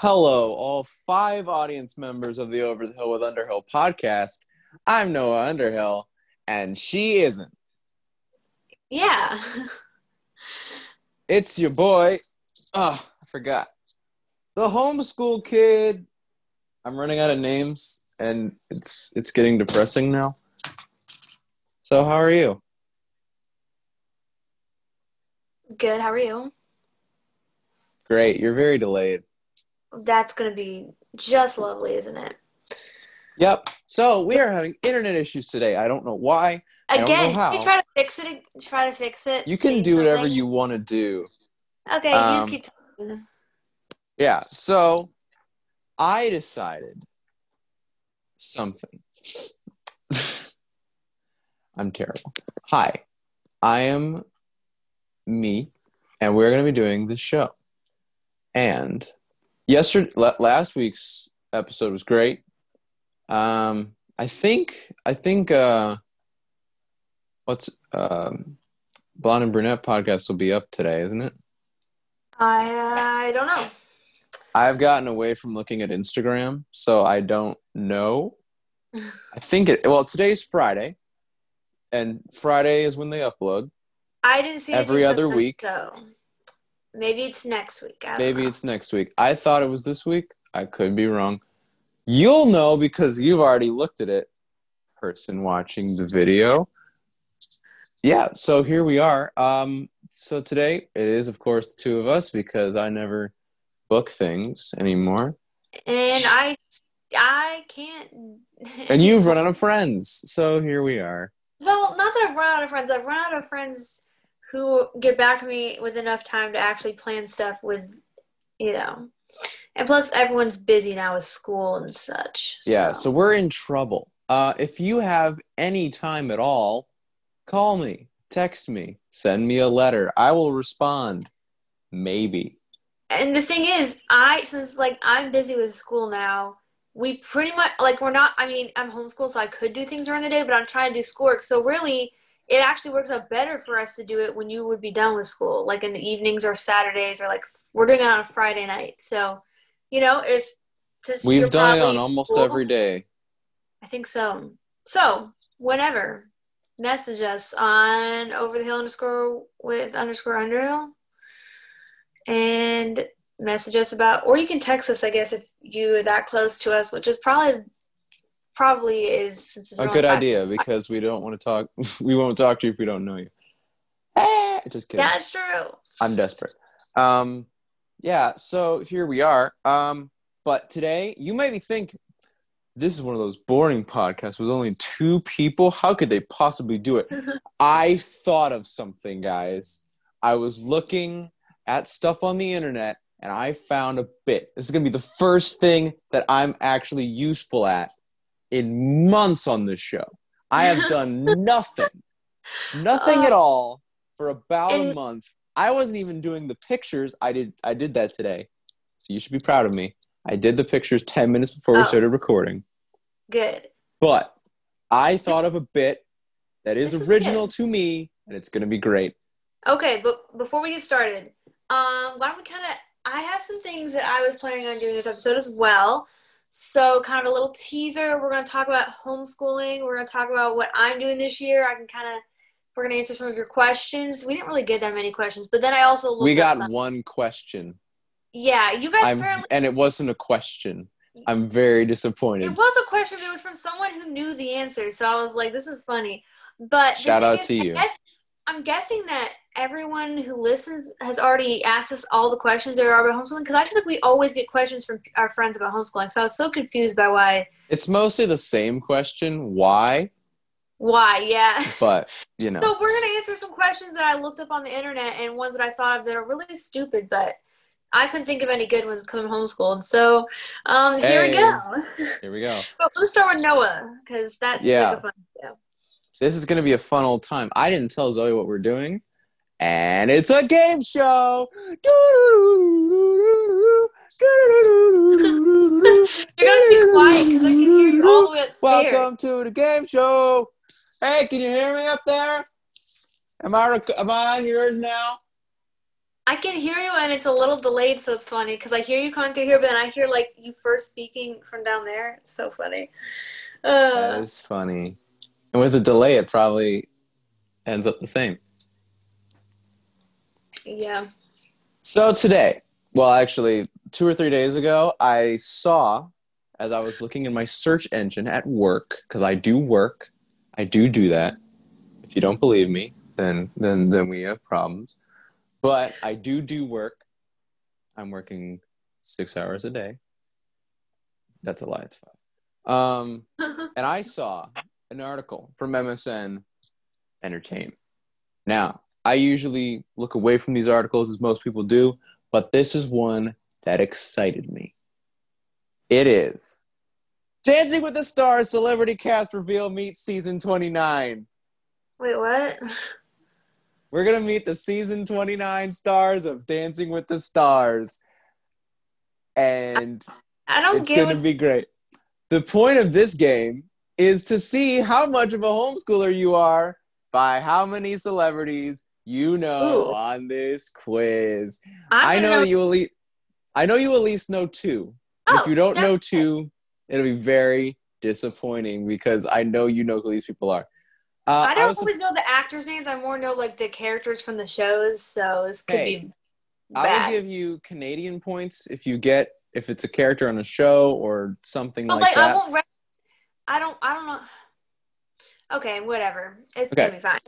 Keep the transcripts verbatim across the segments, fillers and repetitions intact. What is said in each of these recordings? Hello, all five audience members of the Over the Hill with Underhill podcast. I'm Noah Underhill, and she isn't. Yeah. It's your boy. Oh, I forgot. The homeschool kid. I'm running out of names, and it's it's getting depressing now. So how are you? Good, how are you? Great, you're very delayed. That's going to be just lovely, isn't it? Yep. So we are having internet issues today. I don't know why. Again, I don't know how. You try to fix it. Try to fix it. You can do whatever you want to do. Okay, um, you just keep talking. Yeah. So I decided something. I'm terrible. Hi, I am me, and we're going to be doing this show. And yesterday, last week's episode was great. Um, I think, I think, uh, what's, um, Blonde and Brunette podcast will be up today, isn't it? I, I don't know. I've gotten away from looking at Instagram, so I don't know. I think it, well, today's Friday, and Friday is when they upload. I didn't see every other week. So maybe it's next week. I don't maybe know. it's next week. I thought it was this week. I could be wrong. You'll know because you've already looked at it, person watching the video. Yeah, so here we are. Um, so today it is, of course, the two of us because I never book things anymore. And I I can't. And you've run out of friends. So here we are. Well, not that I've run out of friends. I've run out of friends who get back to me with enough time to actually plan stuff with, you know. And plus, everyone's busy now with school and such. So. Yeah, so we're in trouble. Uh, if you have any time at all, call me, text me, send me a letter. I will respond, maybe. And the thing is, I since, like, I'm busy with school now, we pretty much, like, we're not, I mean, I'm homeschooled, so I could do things during the day, but I'm trying to do schoolwork. So, really, it actually works out better for us to do it when you would be done with school, like in the evenings or Saturdays or, like, we're doing it on a Friday night, so... You know, if to, we've done it on almost cool, every day. I think so. So, whenever, message us on over the hill underscore with underscore underhill, and message us about, or you can text us. I guess if you're that close to us, which is probably probably is since it's a good idea time. Because we don't want to talk. We won't talk to you if we don't know you. Hey, just kidding. That's true. I'm desperate. Um. Yeah, so here we are. Um, but today, you might be thinking, this is one of those boring podcasts with only two people. How could they possibly do it? I thought of something, guys. I was looking at stuff on the internet, and I found a bit. This is going to be the first thing that I'm actually useful at in months on this show. I have done nothing, nothing oh. at all for about and- a month. I wasn't even doing the pictures. I did I did that today. So you should be proud of me. I did the pictures ten minutes before oh. we started recording. Good. But I thought of a bit that is this original is to me, and it's going to be great. Okay, but before we get started, um, why don't we kind of – I have some things that I was planning on doing this episode as well. So kind of a little teaser. We're going to talk about homeschooling. We're going to talk about what I'm doing this year. I can kind of – We're going to answer some of your questions. We didn't really get that many questions, but then I also looked We got up one question. Yeah, you guys I'm, apparently... And it wasn't a question. I'm very disappointed. It was a question, but it was from someone who knew the answer, so I was like, this is funny. But shout out is, to I you. Guess, I'm guessing that everyone who listens has already asked us all the questions there are about homeschooling, because I feel like we always get questions from our friends about homeschooling, so I was so confused by why... It's mostly the same question, why... Why, yeah. But, you know. So we're going to answer some questions that I looked up on the internet and ones that I thought of that are really stupid, but I couldn't think of any good ones coming homeschooled. So um, hey. here we go. Here we go. But let's start with Noah, because that's yeah. like a fun show. This is going to be a fun old time. I didn't tell Zoe what we're doing, and it's a game show. You're going to be quiet, because I can hear you all the way upstairs. Welcome to the game show. Hey, can you hear me up there? Am I rec- am I on yours now? I can hear you, and it's a little delayed, so it's funny because I hear you coming through here, but then I hear like you first speaking from down there. It's so funny. Uh, that is funny. And with a delay, it probably ends up the same. Yeah. So today, well, actually, two or three days ago, I saw, as I was looking in my search engine at work, because I do work, I do do that. If you don't believe me, then then then we have problems. But I do do work. I'm working six hours a day. That's a lie. It's five. Um, and I saw an article from M S N Entertainment. Now, I usually look away from these articles, as most people do, but this is one that excited me. It is Dancing with the Stars celebrity cast reveal meets season twenty-nine. Wait, what? We're going to meet the season twenty-nine stars of Dancing with the Stars. And I, I don't it's going to be great. The point of this game is to see how much of a homeschooler you are by how many celebrities you know. Ooh. On this quiz. I, I, know know. You at least, I know you at least know two. Oh, if you don't know two, it. it'll be very disappointing because I know you know who these people are. Uh, I don't I was, always know the actors' names. I more know, like, the characters from the shows, so this could hey, be bad. I will give you Canadian points if you get, if it's a character on a show or something but, like, like that. I won't re- I don't, I don't know. Okay, whatever. It's okay. Going to be fine.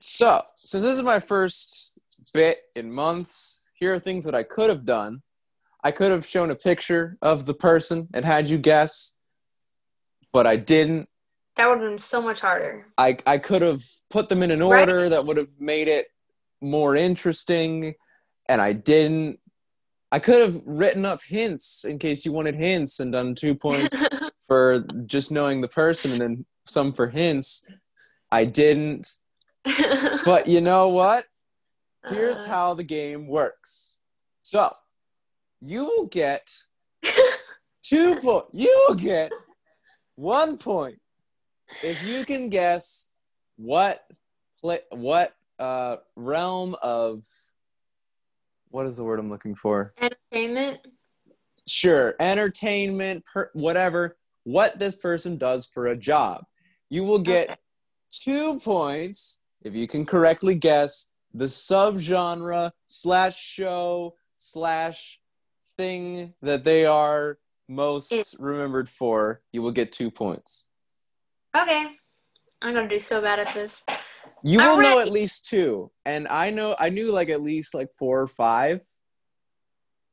So, since this is my first bit in months, here are things that I could have done. I could have shown a picture of the person and had you guess, but I didn't. That would have been so much harder. I, I could have put them in an order right. that would have made it more interesting, and I didn't. I could have written up hints in case you wanted hints and done two points for just knowing the person and then some for hints. I didn't. But you know what? Here's uh. how the game works. So, you will get two points. You will get one point. If you can guess what play, what uh, realm of what is the word I'm looking for? Entertainment. Sure, entertainment, per, whatever. What this person does for a job, you will get okay. two points if you can correctly guess the subgenre slash show slash thing that they are most it. remembered for. You will get two points. Okay, I'm gonna do so bad at this. You will know at least two, and I know I knew like at least like four or five.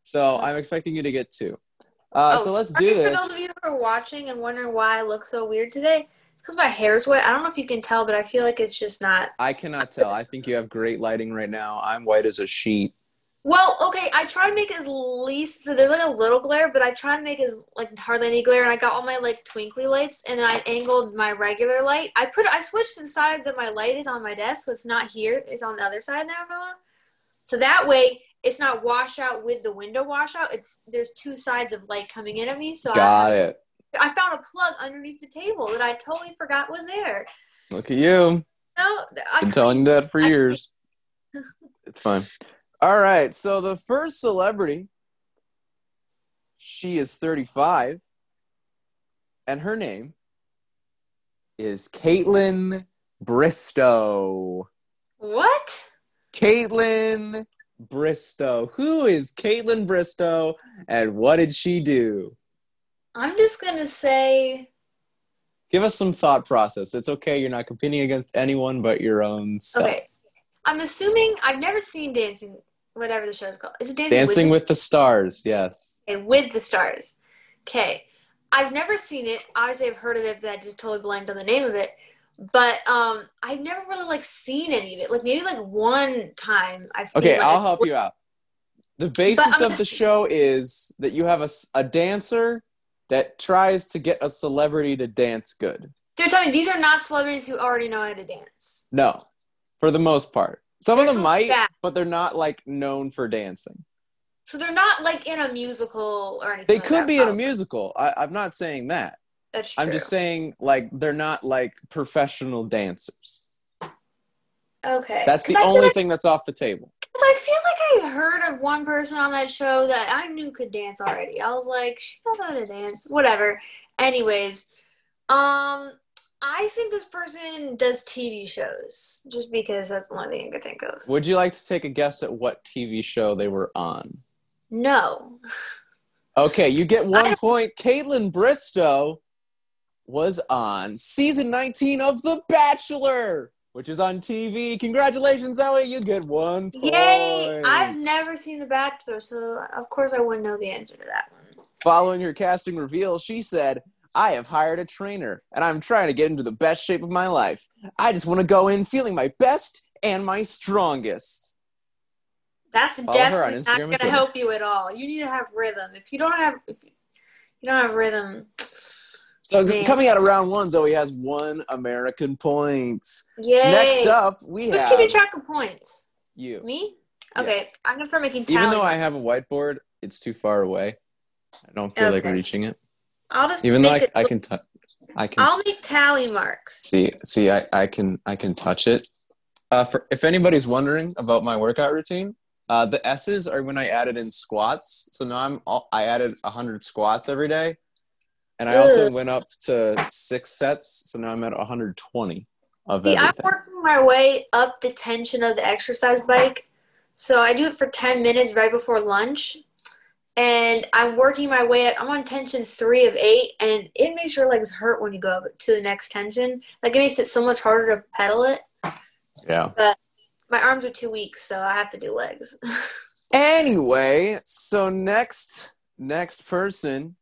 So I'm expecting you to get two. Uh, oh, so let's do this. For those of you who are watching and wondering why I look so weird today, it's because my hair's wet. I don't know if you can tell, but I feel like it's just not. I cannot tell. I think you have great lighting right now. I'm white as a sheet. Well, okay, I try to make as least, so there's like a little glare, but I try to make as, like, hardly any glare, and I got all my, like, twinkly lights, and I angled my regular light. I put, I switched the side that my light is on my desk, so it's not here, it's on the other side now, Noah. So that way, it's not washout with the window washout, it's, there's two sides of light coming in at me, so got I, it. I found a plug underneath the table that I totally forgot was there. Look at you. No, I've been telling you that for years. It's fine. All right, so the first celebrity, she is thirty-five, and her name is Caitlin Bristow. What? Caitlin Bristow. Who is Caitlin Bristow, and what did she do? I'm just going to say... Give us some thought process. It's okay, you're not competing against anyone but your own self. Okay, I'm assuming I've never seen Dancing... Whatever the show's called. Is it Dancing, Dancing with, the with the Stars? Yes. Okay, with the Stars. Okay. I've never seen it. Obviously, I've heard of it, but I just totally blanked on the name of it. But um, I've never really, like, seen any of it. Like, maybe, like, one time I've seen it. Okay, like, I'll help you out. The basis of the show is that you have a, a dancer that tries to get a celebrity to dance good. They're telling me these are not celebrities who already know how to dance. No, for the most part. Some they're of them might, bad. But they're not, like, known for dancing. So they're not, like, in a musical or anything They like could that, be probably. in a musical. I, I'm not saying that. That's true. I'm just saying, like, they're not, like, professional dancers. Okay. That's the only like, thing that's off the table. Because I feel like I heard of one person on that show that I knew could dance already. I was like, she knows how to dance. Whatever. Anyways, um, I think this person does T V shows just because that's the only thing I could think of. Would you like to take a guess at what T V show they were on? No. Okay, you get one point. Caitlin Bristow was on season nineteen of The Bachelor, which is on T V. Congratulations, Ellie. You get one point. Yay! I've never seen The Bachelor, so of course I wouldn't know the answer to that one. Following her casting reveal, she said, I have hired a trainer, and I'm trying to get into the best shape of my life. I just want to go in feeling my best and my strongest. That's Follow definitely not going to help you at all. You need to have rhythm. If you don't have, if you don't have rhythm. So man. Coming out of round one, Zoe has one American point. Yay. Next up, we Who's have. Who's keeping track of points? You. Me? Okay, yes. I'm going to start making tally. Even though I have a whiteboard, it's too far away. I don't feel okay. like reaching it. I'll just even though I, I can touch, I can. I'll make tally marks. See, see, I, I can, I can touch it. Uh, for if anybody's wondering about my workout routine, uh, the S's are when I added in squats. So now I'm, all, I added a hundred squats every day, and I Ugh. also went up to six sets. So now I'm at one hundred twenty of see, everything. I'm working my way up the tension of the exercise bike. So I do it for ten minutes right before lunch. And I'm working my way up. I'm on tension three of eight, and it makes your legs hurt when you go up to the next tension. Like, it makes it so much harder to pedal it. Yeah. But my arms are too weak, so I have to do legs. Anyway, so next next person,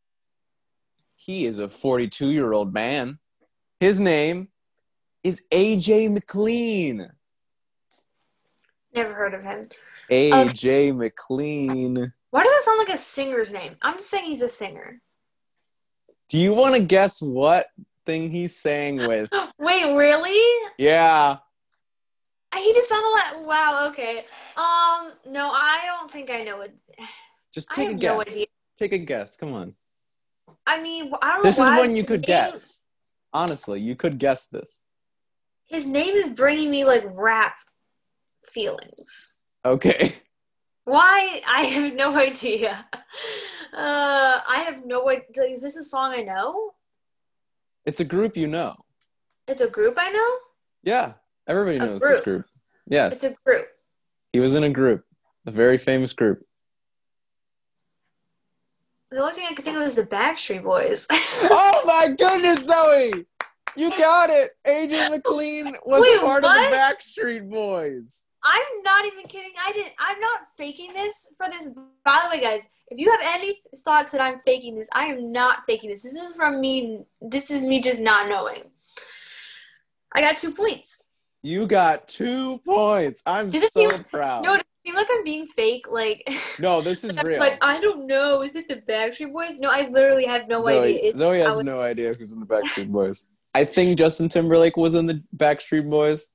he is a forty-two-year-old man. His name is A J McLean. Never heard of him. A J okay. McLean. Why does that sound like a singer's name? I'm just saying he's a singer. Do you want to guess what thing he's sang with? Wait, really? Yeah. He just sounded like, wow, okay. Um, no, I don't think I know it. Just take a guess. No idea. Take a guess. Come on. I mean, I don't know. This is one you could guess. Honestly, you could guess this. His name is bringing me like rap feelings. Okay. Why? I have no idea. Uh, I have no idea. Is this a song I know? It's a group you know. It's a group I know? Yeah. Everybody knows this group. Yes. It's a group. He was in a group. A very famous group. The only thing I could think of is the Backstreet Boys. Oh my goodness, Zoe! You got it! A J McLean was Wait, part what? of the Backstreet Boys. I'm not even kidding. I didn't. I'm not faking this for this. By the way, guys, if you have any thoughts that I'm faking this, I am not faking this. This is from me. This is me just not knowing. I got two points. You got two points. I'm does so seem, proud. No, does it seem like I'm being fake? Like no, this is real. Like I don't know. Is it the Backstreet Boys? No, I literally have no Zoe, idea. It's, Zoe has would, no idea who's in the Backstreet Boys. I think Justin Timberlake was in the Backstreet Boys.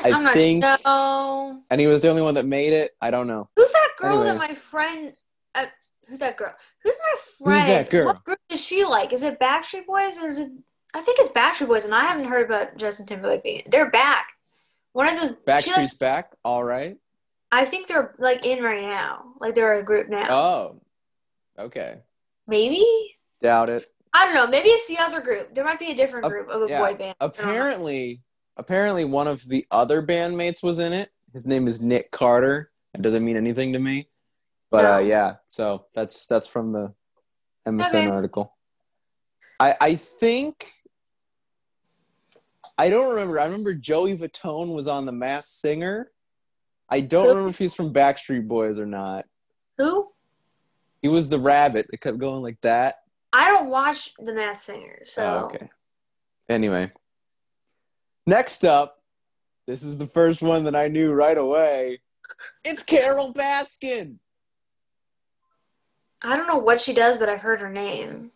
I I'm not think, no. And he was the only one that made it. I don't know. Who's that girl anyway. that my friend? Uh, who's that girl? Who's my friend? Who's that girl? What group is she like? Is it Backstreet Boys or is it? I think it's Backstreet Boys, and I haven't heard about Justin Timberlake being. They're back. One of those. Backstreet's likes, back. All right. I think they're like in right now. Like they're a group now. Oh. Okay. Maybe. Doubt it. I don't know. Maybe it's the other group. There might be a different a- group of a yeah. boy band. Apparently. Apparently, one of the other bandmates was in it. His name is Nick Carter. It doesn't mean anything to me, but no. uh, yeah. So that's that's from the M S N okay. article. I I think I don't remember. I remember Joey Fatone was on The Masked Singer. I don't Who? remember if he's from Backstreet Boys or not. Who? He was the rabbit. It kept going like that. I don't watch The Masked Singer, so oh, okay. Anyway. Next up, this is the first one that I knew right away. It's Carole Baskin. I don't know what she does, but I've heard her name.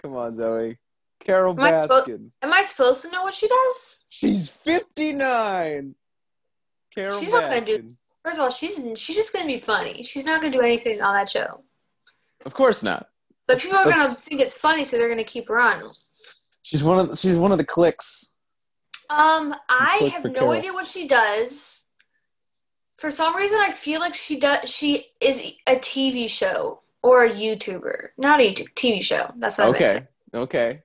Come on, Zoe. Carole am Baskin. I, am I supposed to know what she does? She's fifty-nine. Carole she's Baskin. Not gonna do, first of all, she's she's just going to be funny. She's not going to do anything on that show. Of course not. But people are going to think it's funny, so they're going to keep her on. She's one of the, she's one of the cliques. Um, I have no Carole. idea what she does. For some reason, I feel like she does. She is a T V show or a YouTuber, not a T V show. That's what okay. I meant. Okay, okay,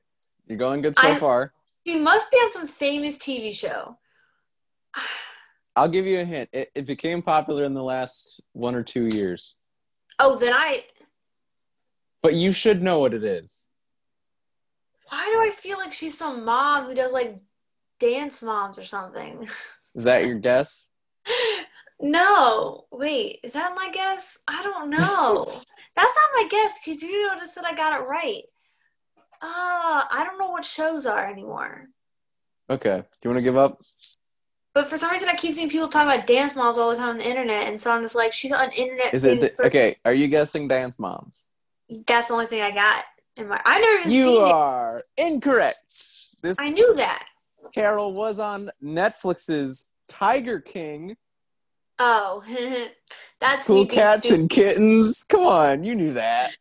you're going good so I, far. She must be on some famous T V show. I'll give you a hint. It, it became popular in the last one or two years. Oh, then I. But you should know what it is. Why do I feel like she's some mom who does like Dance Moms or something? Is that your guess? No, wait, is that my guess? I don't know. That's not my guess because you noticed that I got it right. Uh, I don't know what shows are anymore. Okay, do you want to give up? But for some reason, I keep seeing people talking about Dance Moms all the time on the internet, and so I'm just like, she's on internet. Is it the, okay? Are you guessing Dance Moms? That's the only thing I got in my. I never even seen it. You are incorrect. This I knew that. Carole was on Netflix's Tiger King. Oh, that's cool. Cats and Kittens. Come on, you knew that.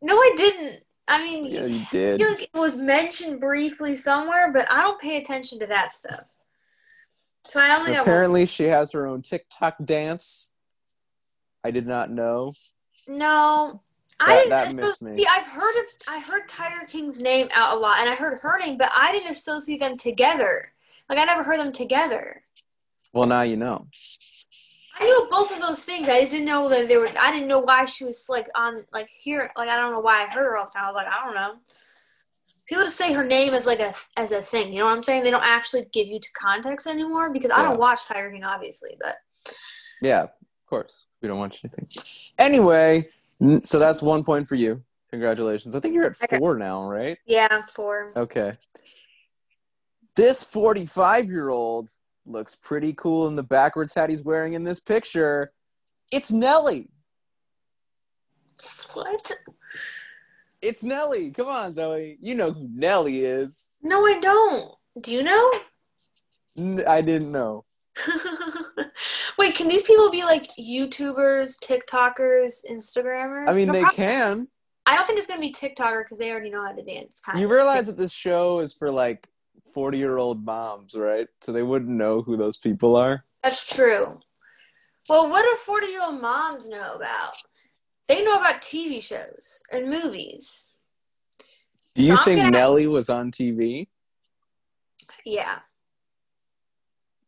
No, I didn't. I mean, yeah, you did. I feel like it was mentioned briefly somewhere, but I don't pay attention to that stuff. So I only apparently got she has her own TikTok dance. I did not know. No, that, I didn't, that missed me. See, I've heard of I heard Tiger King's name out a lot, and I heard her name, but I didn't associate them together. Like I never heard them together. Well, now you know. I knew both of those things. I just didn't know that they were. I didn't know why she was like on like here. Like I don't know why I heard her all the time. I was like, I don't know. People just say her name as like a as a thing. You know what I'm saying? They don't actually give you to context anymore because yeah. I don't watch Tiger King, obviously. But yeah, of course we don't watch anything. Anyway, so that's one point for you. Congratulations. I think you're at four okay. now, right? Yeah, I'm four. Okay. This forty-five-year-old. Looks pretty cool in the backwards hat he's wearing in this picture. It's Nelly. What? It's Nelly. Come on, Zoe. You know who Nelly is. No, I don't. Do you know? N- I didn't know. Wait, can these people be like YouTubers, TikTokers, Instagrammers? I mean, no, they probably- can. I don't think it's going to be TikToker because they already know how to dance. Kind you of. realize that this show is for like forty-year-old moms, right? So they wouldn't know who those people are. That's true. Well, what do forty-year-old moms know about? They know about T V shows and movies. Do you so think gonna... Nelly was on T V? Yeah.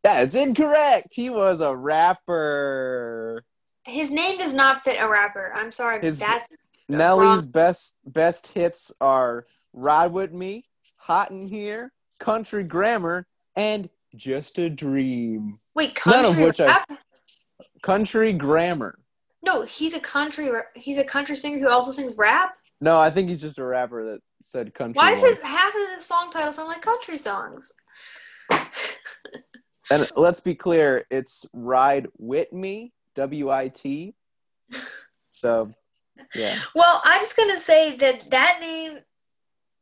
That's incorrect. He was a rapper. His name does not fit a rapper. I'm sorry. His... That's Nelly's wrong... best best hits are "Ride With Me," "Hot in Here," "Country Grammar," and "Just a Dream." Wait, country None of which I Country Grammar. No, he's a country he's a country singer who also sings rap? No, I think he's just a rapper that said country. Why is his half of his song titles sound like country songs? And let's be clear, it's "Ride With Me," W I T. So, yeah. Well, I'm just going to say that that name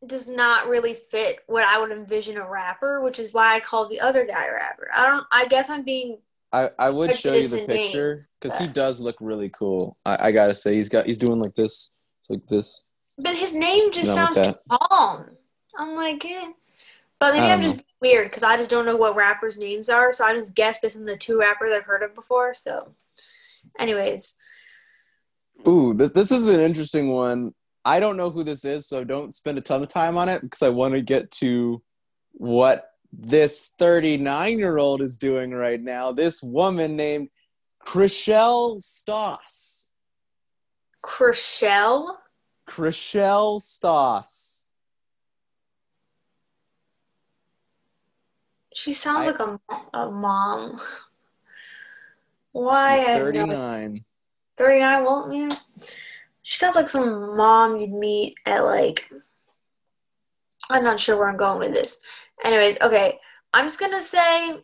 does not really fit what I would envision a rapper, which is why I call the other guy a rapper. I don't. I guess I'm being. I, I would show you the picture because he does look really cool. I, I gotta say he's got he's doing like this, like this. But his name just sounds too calm. I'm like, eh. But maybe I'm just weird because I just don't know what rappers' names are, so I just guess based on the two rappers I've heard of before. So, anyways. Ooh, this this is an interesting one. I don't know who this is, so don't spend a ton of time on it because I want to get to what this thirty-nine-year-old is doing right now. This woman named Chriselle Stoss. Chriselle? Chriselle Stoss. She sounds I, like a, a mom. Why? She's thirty-nine. thirty-nine, well, yeah. She sounds like some mom you'd meet at, like, I'm not sure where I'm going with this. Anyways, okay, I'm just going to say,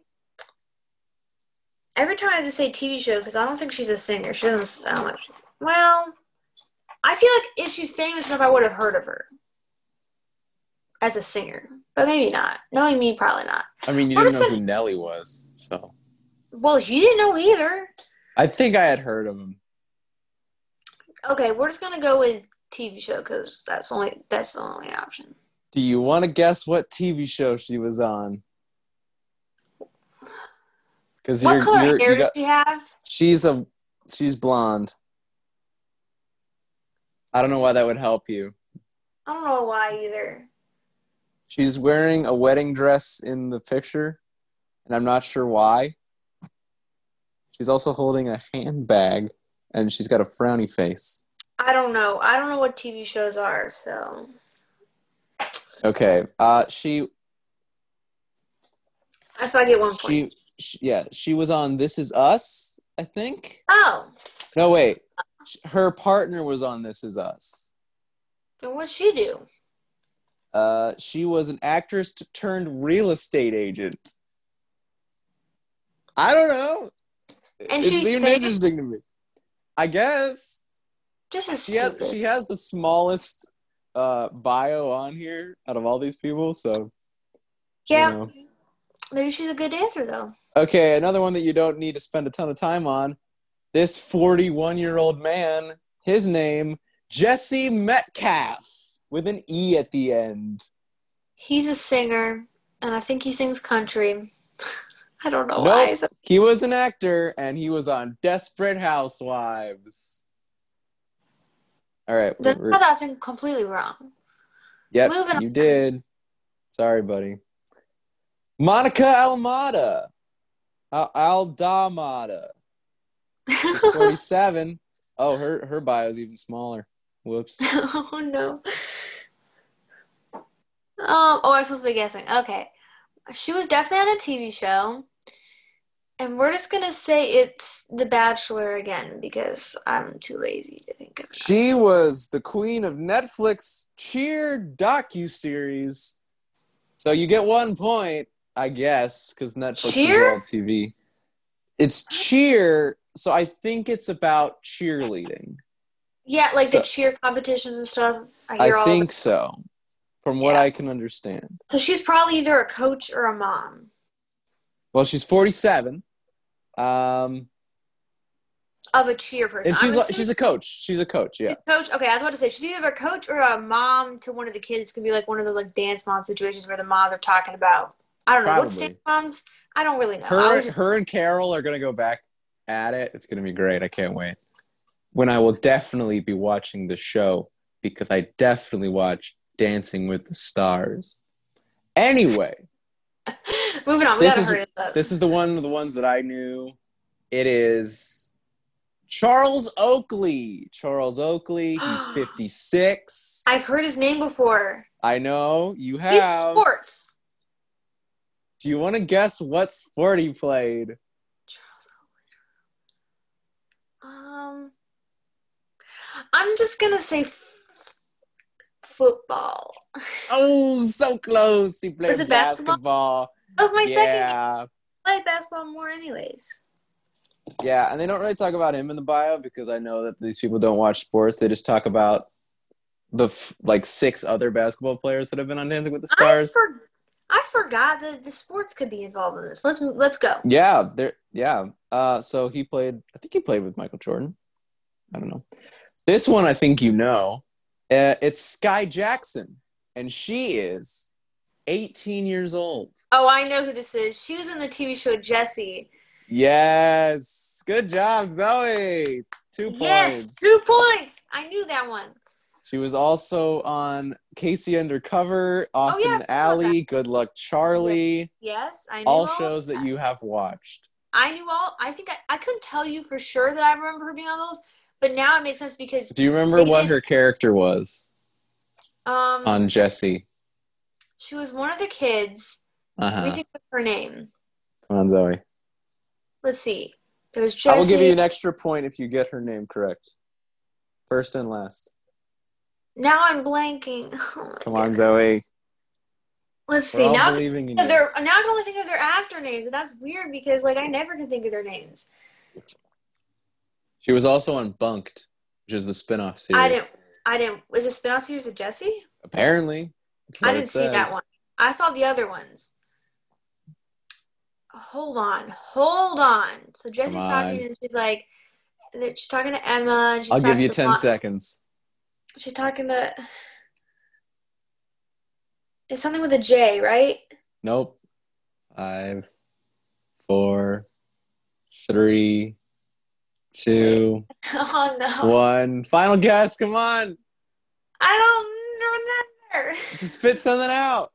every time I just say T V show, because I don't think she's a singer. She doesn't sound like, well, I feel like if she's famous enough, I would have heard of her as a singer. But maybe not. Knowing me, probably not. I mean, you didn't know who Nelly was, so. Well, you didn't know either. I think I had heard of him. Okay, we're just gonna go with T V show because that's only that's the only option. Do you want to guess what T V show she was on? Because what you're, color you're, hair you got, does she have? She's a she's blonde. I don't know why that would help you. I don't know why either. She's wearing a wedding dress in the picture, and I'm not sure why. She's also holding a handbag, and she's got a frowny face. I don't know. I don't know what T V shows are, so. Okay. Uh, she. So I get one point. She, she, yeah, she was on This Is Us, I think. Oh. No, wait. Her partner was on This Is Us. And what'd she do? Uh, she was an actress turned real estate agent. I don't know. And it's even interesting to me. I guess. This is she has, she has the smallest uh, bio on here out of all these people, so. Yeah. You know. Maybe she's a good dancer, though. Okay, another one that you don't need to spend a ton of time on. This forty-one-year-old man, his name, Jessie Metcalf, with an E at the end. He's a singer, and I think he sings country. I don't know nope. why. That- he was an actor, and he was on Desperate Housewives. All right. That's I think completely wrong. Yep, you on. did. Sorry, buddy. Monica Almada, Al- Aldamada, she's forty-seven. Oh, her her bio is even smaller. Whoops. Oh no. Um. Oh, I'm supposed to be guessing. Okay, she was definitely on a T V show, and we're just gonna say it's The Bachelor again because I'm too lazy to think of it. She was the queen of Netflix Cheer docuseries, so you get one point. I guess, because Netflix Cheer? is all T V. It's Cheer, so I think it's about cheerleading. Yeah, like so, the cheer competitions and stuff. I, hear I all think the- so, from yeah. what I can understand. So she's probably either a coach or a mom. Well, she's forty-seven. Um, of a cheer person. And she's, like, she's a coach. She's a coach, yeah. She's a coach. Okay, I was about to say, she's either a coach or a mom to one of the kids. It could be like one of the like dance mom situations where the moms are talking about. I don't know. Probably. What's dance moms? I don't really know. Her, just... her and Carol are going to go back at it. It's going to be great. I can't wait. When I will definitely be watching the show because I definitely watch Dancing with the Stars. Anyway. Moving on. We got to hurry up. This is the one of the ones that I knew. It is Charles Oakley. Charles Oakley. He's fifty-six. I've heard his name before. I know. You have. He's sports. Do you want to guess what sport he played? Charles Oakley. Um, I'm just going to say f- football. Oh, so close. He played basketball. basketball. That was my yeah. second. I played basketball more anyways. Yeah, and they don't really talk about him in the bio because I know that these people don't watch sports. They just talk about the f- like six other basketball players that have been on Dancing with the Stars. I forgot that the sports could be involved in this. Let's let's go. Yeah, there. Yeah. Uh, so he played. I think he played with Michael Jordan. I don't know. This one, I think you know. Uh, it's Sky Jackson, and she is eighteen years old. Oh, I know who this is. She was in the T V show Jessie. Yes. Good job, Zoe. Two points. Yes, two points. I knew that one. She was also on Casey Undercover, Austin oh, yeah, Alley, that. Good Luck Charlie. Yes, I knew all. All shows that. that you have watched. I knew all. I think I, I couldn't tell you for sure that I remember her being on those, but now it makes sense because. Do you remember what her character was um, on Jessie? She was one of the kids. Uh-huh. Let me think of her name. Come on, Zoe. Let's see. There was Jessie. I will give you an extra point if you get her name correct. First and last. Now I'm blanking. Oh Come on, God. Zoe. Let's see. Now I, can think of their, now I can only think of their actor names, and that's weird because, like, I never can think of their names. She was also on Bunk'd, which is the spinoff series. I didn't. I didn't. Was it a spinoff series of Jessie? Apparently. I didn't see says. that one. I saw the other ones. Hold on. Hold on. So Jessie's on. talking, and she's like, she's talking to Emma. And she's I'll give you ten Mom. seconds. She's talking to. It's something with a J, right? Nope. Five, four, three, two, oh, no. one. Final guess. Come on. I don't remember. Just spit something out.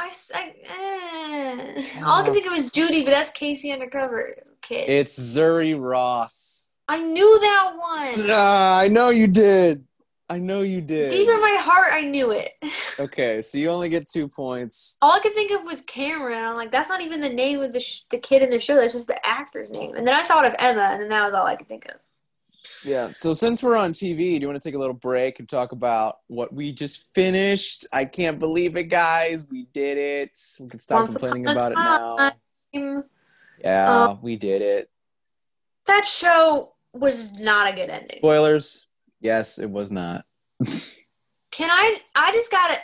I, I, eh. All I could think of was Judy, but that's Casey Undercover Kid. It's Zuri Ross. I knew that one. Uh, I know you did. I know you did. Deep in my heart, I knew it. Okay, so you only get two points. All I could think of was Cameron. I'm like, that's not even the name of the sh- the kid in the show. That's just the actor's name. And then I thought of Emma, and then that was all I could think of. Yeah, so since we're on T V, do you want to take a little break and talk about what we just finished? I can't believe it, guys. We did it. We can stop Once complaining about time. it now. Yeah, um, we did it. That show was not a good ending. Spoilers. Yes, it was not. Can I – I just got to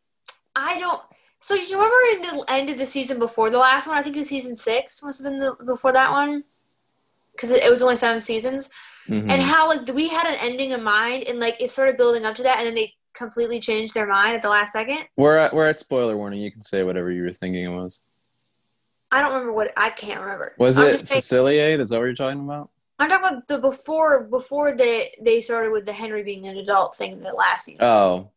– I don't – so you remember in the end of the season before the last one? I think it was season six. Must have been the, before that one because it, it was only seven seasons. Mm-hmm. And how, like, we had an ending in mind, and, like, it started building up to that, and then they completely changed their mind at the last second. We're at, we're at spoiler warning. You can say whatever you were thinking it was. I don't remember what – I can't remember. Was I'm it Facilier? Is that what you're talking about? I'm talking about the before before they, they started with the Henry being an adult thing in the last season. Oh.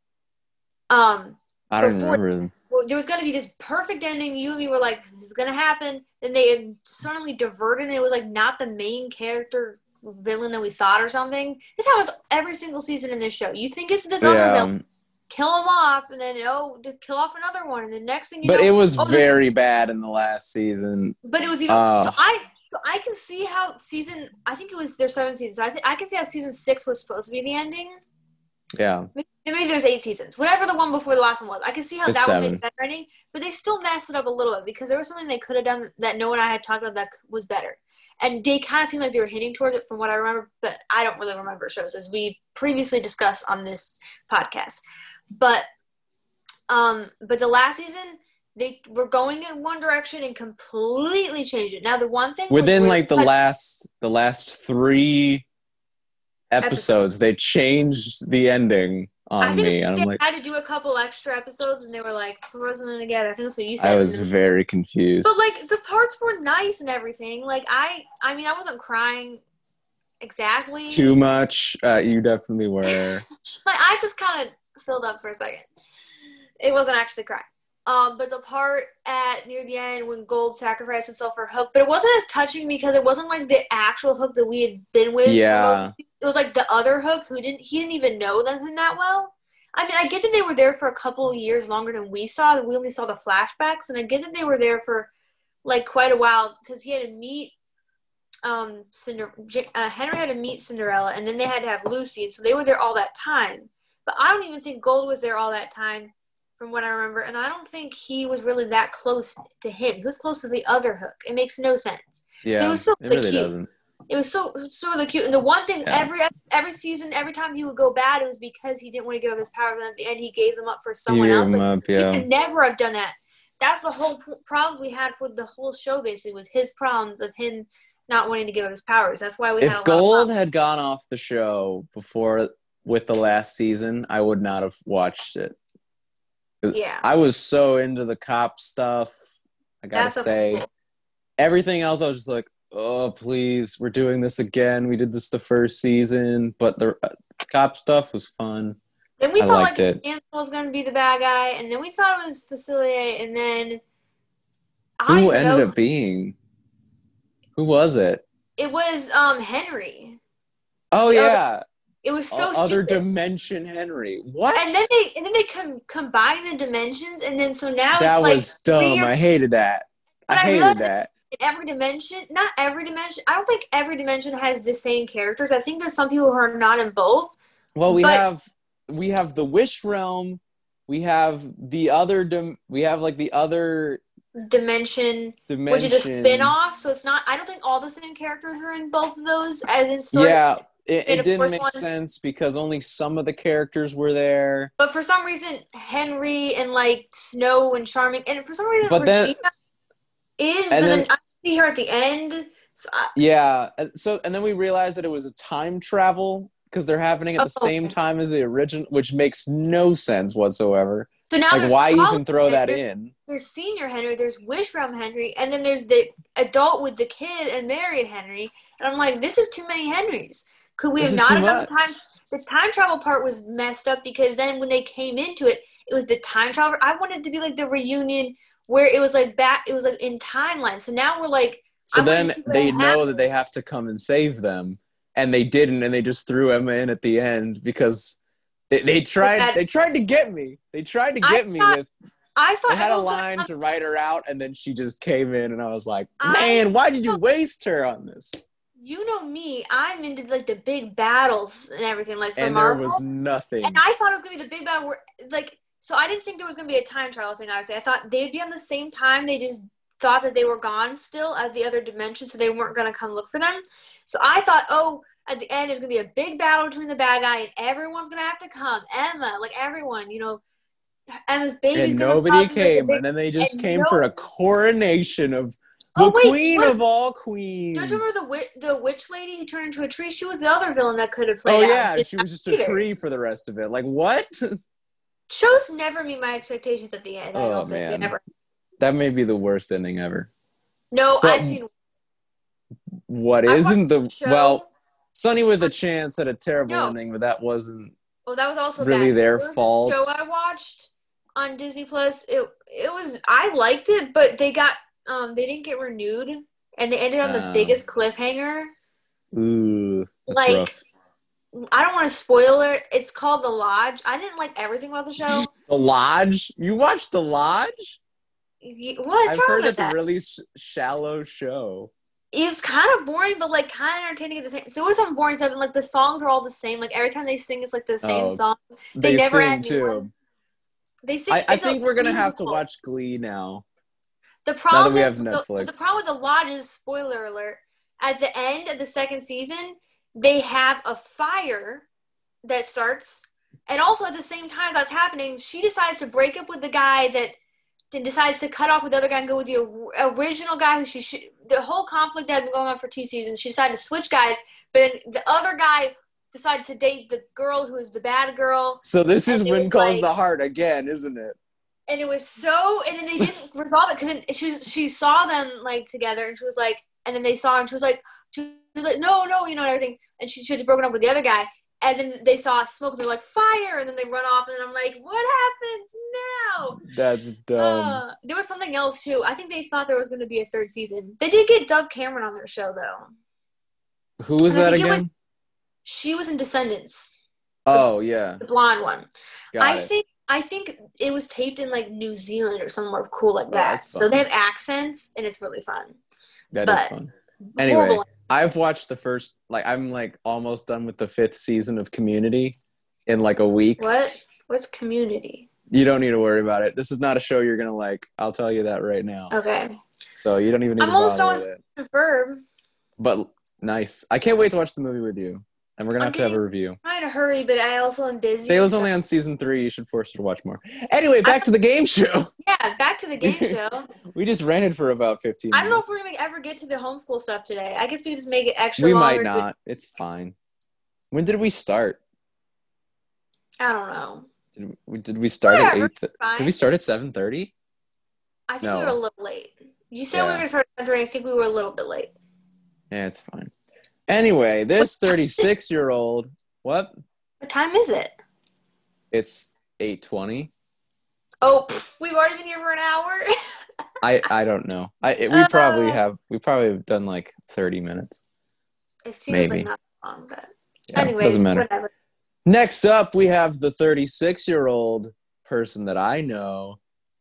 Um. I don't before, remember. Well, there was going to be this perfect ending. You and me were like, this is going to happen. Then they suddenly diverted, and it was, like, not the main character – villain that we thought or something. This happens every single season in this show. You think it's this yeah. other villain, kill him off, and then oh, kill off another one, and the next thing you but know. But it was oh, very bad in the last season. But it was even. Uh, so I, so I can see how season. I think it was there's seven seasons. I think I can see how season six was supposed to be the ending. Yeah. Maybe, maybe there's eight seasons. Whatever the one before the last one was, I can see how it's that seven. Would make better ending. But they still messed it up a little bit because there was something they could have done that no one I had talked about that was better. And they kind of seemed like they were hinting towards it from what I remember, but I don't really remember shows, as we previously discussed on this podcast. But um, but the last season, they were going in one direction and completely changed it. Now, the one thing... Within, was, like, the like, last the last three episodes, episodes, they changed the ending on I think me. And they I'm like, had to do a couple extra episodes, and they were, like, throwing it together. I think that's what you said. I was very confused. But, like, the parts were nice and everything. Like, I I mean, I wasn't crying exactly. Too much. Uh, you definitely were. Like, I just kind of filled up for a second. It wasn't actually crying. Um, but the part at near the end when Gold sacrificed himself for Hook, but it wasn't as touching because it wasn't, like, the actual Hook that we had been with. Yeah. It was, like, the other Hook who didn't – he didn't even know them that well. I mean, I get that they were there for a couple of years longer than we saw. We only saw the flashbacks. And I get that they were there for, like, quite a while because he had to meet um, Cinder- uh, Henry had to meet Cinderella, and then they had to have Lucy. And so they were there all that time. But I don't even think Gold was there all that time from what I remember. And I don't think he was really that close to him. He was close to the other Hook. It makes no sense. Yeah, but it was so it really cute. Doesn't. It was so so really cute. And the one thing, yeah. every every season, every time he would go bad, it was because he didn't want to give up his power. But at the end, he gave them up for someone else. Like, up, yeah. He could never have done that. That's the whole p- problems we had with the whole show, basically, was his problems of him not wanting to give up his powers. That's why we if had a Gold had gone off the show before with the last season, I would not have watched it. Yeah. I was so into the cop stuff. I gotta That's say. A- everything else, I was just like, oh, please, we're doing this again. We did this the first season, but the uh, cop stuff was fun. Then we I thought like Ansel was going to be the bad guy, and then we thought it was Facilier, and then I who ended know. up being? Who was it? It was um Henry. Oh the yeah, other, it was so o- other dimension Henry. What? And then they and then they com- combined the dimensions, and then so now that it's like was dumb. Clear. I hated that. But I hated I that. Every dimension, not every dimension. I don't think every dimension has the same characters. I think there's some people who are not in both. Well, we have we have the Wish Realm. We have the other. Dim, we have like the other dimension, dimension, which is a spin-off. So it's not. I don't think all the same characters are in both of those. As in story. Yeah, it, it didn't make one. sense because only some of the characters were there. But for some reason, Henry and like Snow and Charming, and for some reason, but Regina then, is and but then. then see her at the end. So I- yeah. So and then we realized that it was a time travel because they're happening at the oh, same okay. time as the original, which makes no sense whatsoever. So now, like, why even throw that in? There's senior Henry, there's wish realm Henry, and then there's the adult with the kid and married Henry. And I'm like, this is too many Henrys. Could we have not enough time? The time travel part was messed up because then when they came into it, it was the time travel. I wanted to be like the reunion where it was like back, it was like in timeline. So now we're like, so then they know that they have to come and save them, and they didn't, and they just threw Emma in at the end because they, they tried. They tried to get me. They tried to get me with. I thought they had a line to write her out, and then she just came in, and I was like, man, why did you waste her on this? You know me, I'm into like the big battles and everything, like from Marvel. And there was nothing. And I thought it was gonna be the big battle where, like, so I didn't think there was gonna be a time trial thing. Obviously, I thought they'd be on the same time. They just thought that they were gone still at the other dimension, so they weren't gonna come look for them. So I thought, oh, at the end there's gonna be a big battle between the bad guy and everyone's gonna have to come. Emma, like everyone, you know, Emma's baby's and gonna. And nobody came, big, and then they just came no- for a coronation of. The oh, wait, queen what? Of all queens. Don't you remember the, the witch lady who turned into a tree? She was the other villain that could have played Oh, yeah, she was just a tree for the rest of it. Like, what? Shows never meet my expectations at the end. Oh, I don't man. Think they never... That may be the worst ending ever. No, but I've seen... What I isn't the... the well, Sunny with a Chance had a terrible no. ending, but that wasn't well, that was also really bad. Their fault. The show I watched on Disney Plus, it, it was... I liked it, but they got... Um, they didn't get renewed, and they ended on the um, biggest cliffhanger. Ooh, that's like rough. I don't want to spoil it. It's called The Lodge. I didn't like everything about the show. The Lodge? You watched The Lodge? You, what? I've heard it's that? a really sh- shallow show. It's kind of boring, but like kind of entertaining at the same. So it was some boring stuff, and like the songs are all the same. Like every time they sing, it's like the same oh, song. They, they never sing add new ones. They sing. I, I think we're gonna have to watch Glee now. The problem, is, the, the problem with The Lodge is, spoiler alert, at the end of the second season, they have a fire that starts. And also at the same time as that's happening, she decides to break up with the guy that then decides to cut off with the other guy and go with the original guy who she should. The whole conflict that had been going on for two seasons, she decided to switch guys. But then the other guy decided to date the girl who is the bad girl. So this is when calls like, the heart again, isn't it? And it was so, and then they didn't resolve it because she she saw them like together, and she was like, and then they saw, and she was like, she was like, no, no, you know, and everything, and she should have broken up with the other guy, and then they saw smoke, and they're like fire, and then they run off, and I'm like, what happens now? That's dumb. Uh, there was something else too. I think they thought there was going to be a third season. They did get Dove Cameron on their show though. Who was that again? Was, she was in Descendants. Oh the, yeah, the blonde one. Got I it. think. I think it was taped in, like, New Zealand or somewhere cool like that. Oh, so they have accents, and it's really fun. That but is fun. Anyway, horrible. I've watched the first, like, I'm, like, almost done with the fifth season of Community in, like, a week. What? What's Community? You don't need to worry about it. This is not a show you're going to like. I'll tell you that right now. Okay. So you don't even need I'm to bother almost with it. Verb. But nice. I can't wait to watch the movie with you. And we're going to have to have a review. I'm trying to hurry, but I also am busy. Sale's so. Only on season three. You should force her to watch more. Anyway, back I'm, to the game show. Yeah, back to the game show. We just ranted for about fifteen minutes. I don't know if we're going to ever get to the homeschool stuff today. I guess we just make it extra We longer. might not. It's fine. When did we start? I don't know. Did we, did we start Whatever, at eight? Th- did we start at seven thirty? I think no. we were a little late. You said yeah. we were going to start at seven thirty. I think we were a little bit late. Yeah, it's fine. Anyway, this thirty-six-year-old, what? What time is it? It's eight twenty. Oh, pff, we've already been here for an hour? I, I don't know. I it, We uh, probably have we probably have done like thirty minutes. It seems Maybe. like not long, but yeah, anyways, doesn't matter. Whatever. Next up, we have the thirty-six-year-old person that I know,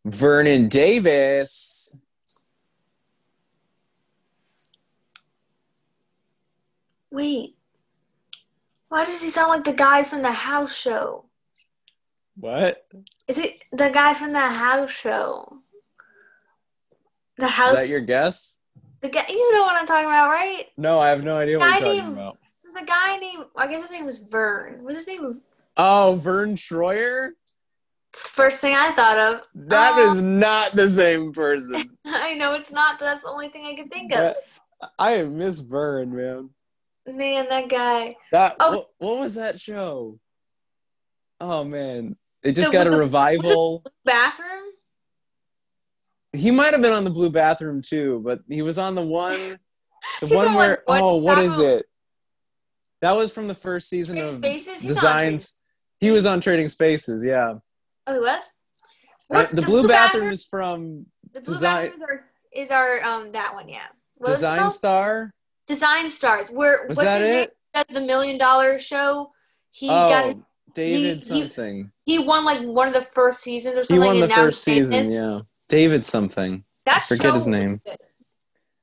Vernon Davis. Wait, why does he sound like the guy from the house show? What? Is it the guy from the house show? The house. Is that your guess? The guy, you know what I'm talking about, right? No, I have no idea what you're named, talking about. There's a guy named, I guess his name was Vern. What's his name? Oh, Vern Troyer? It's the first thing I thought of. That um, is not the same person. I know it's not, but that's the only thing I could think of. That, I miss Vern, man. Man, that guy. That oh. what, what was that show? Oh man, They just so got a the, revival. The blue bathroom? He might have been on the blue bathroom too, but he was on the one, the one on where, one oh, what is it? That was from the first season Trading of Spaces? Designs. He was on Trading Spaces, yeah. Oh, he was? What, the, the blue, blue bathroom, bathroom is from The blue design, bathroom are, is our, um, that one, yeah. What Design Star? Design Stars. Where, was what's that his it? That's the Million Dollar Show. He oh. got his, David he, something. He, he won like one of the first seasons or something. He won the first season, yeah. David something. That I forget his name. Okay,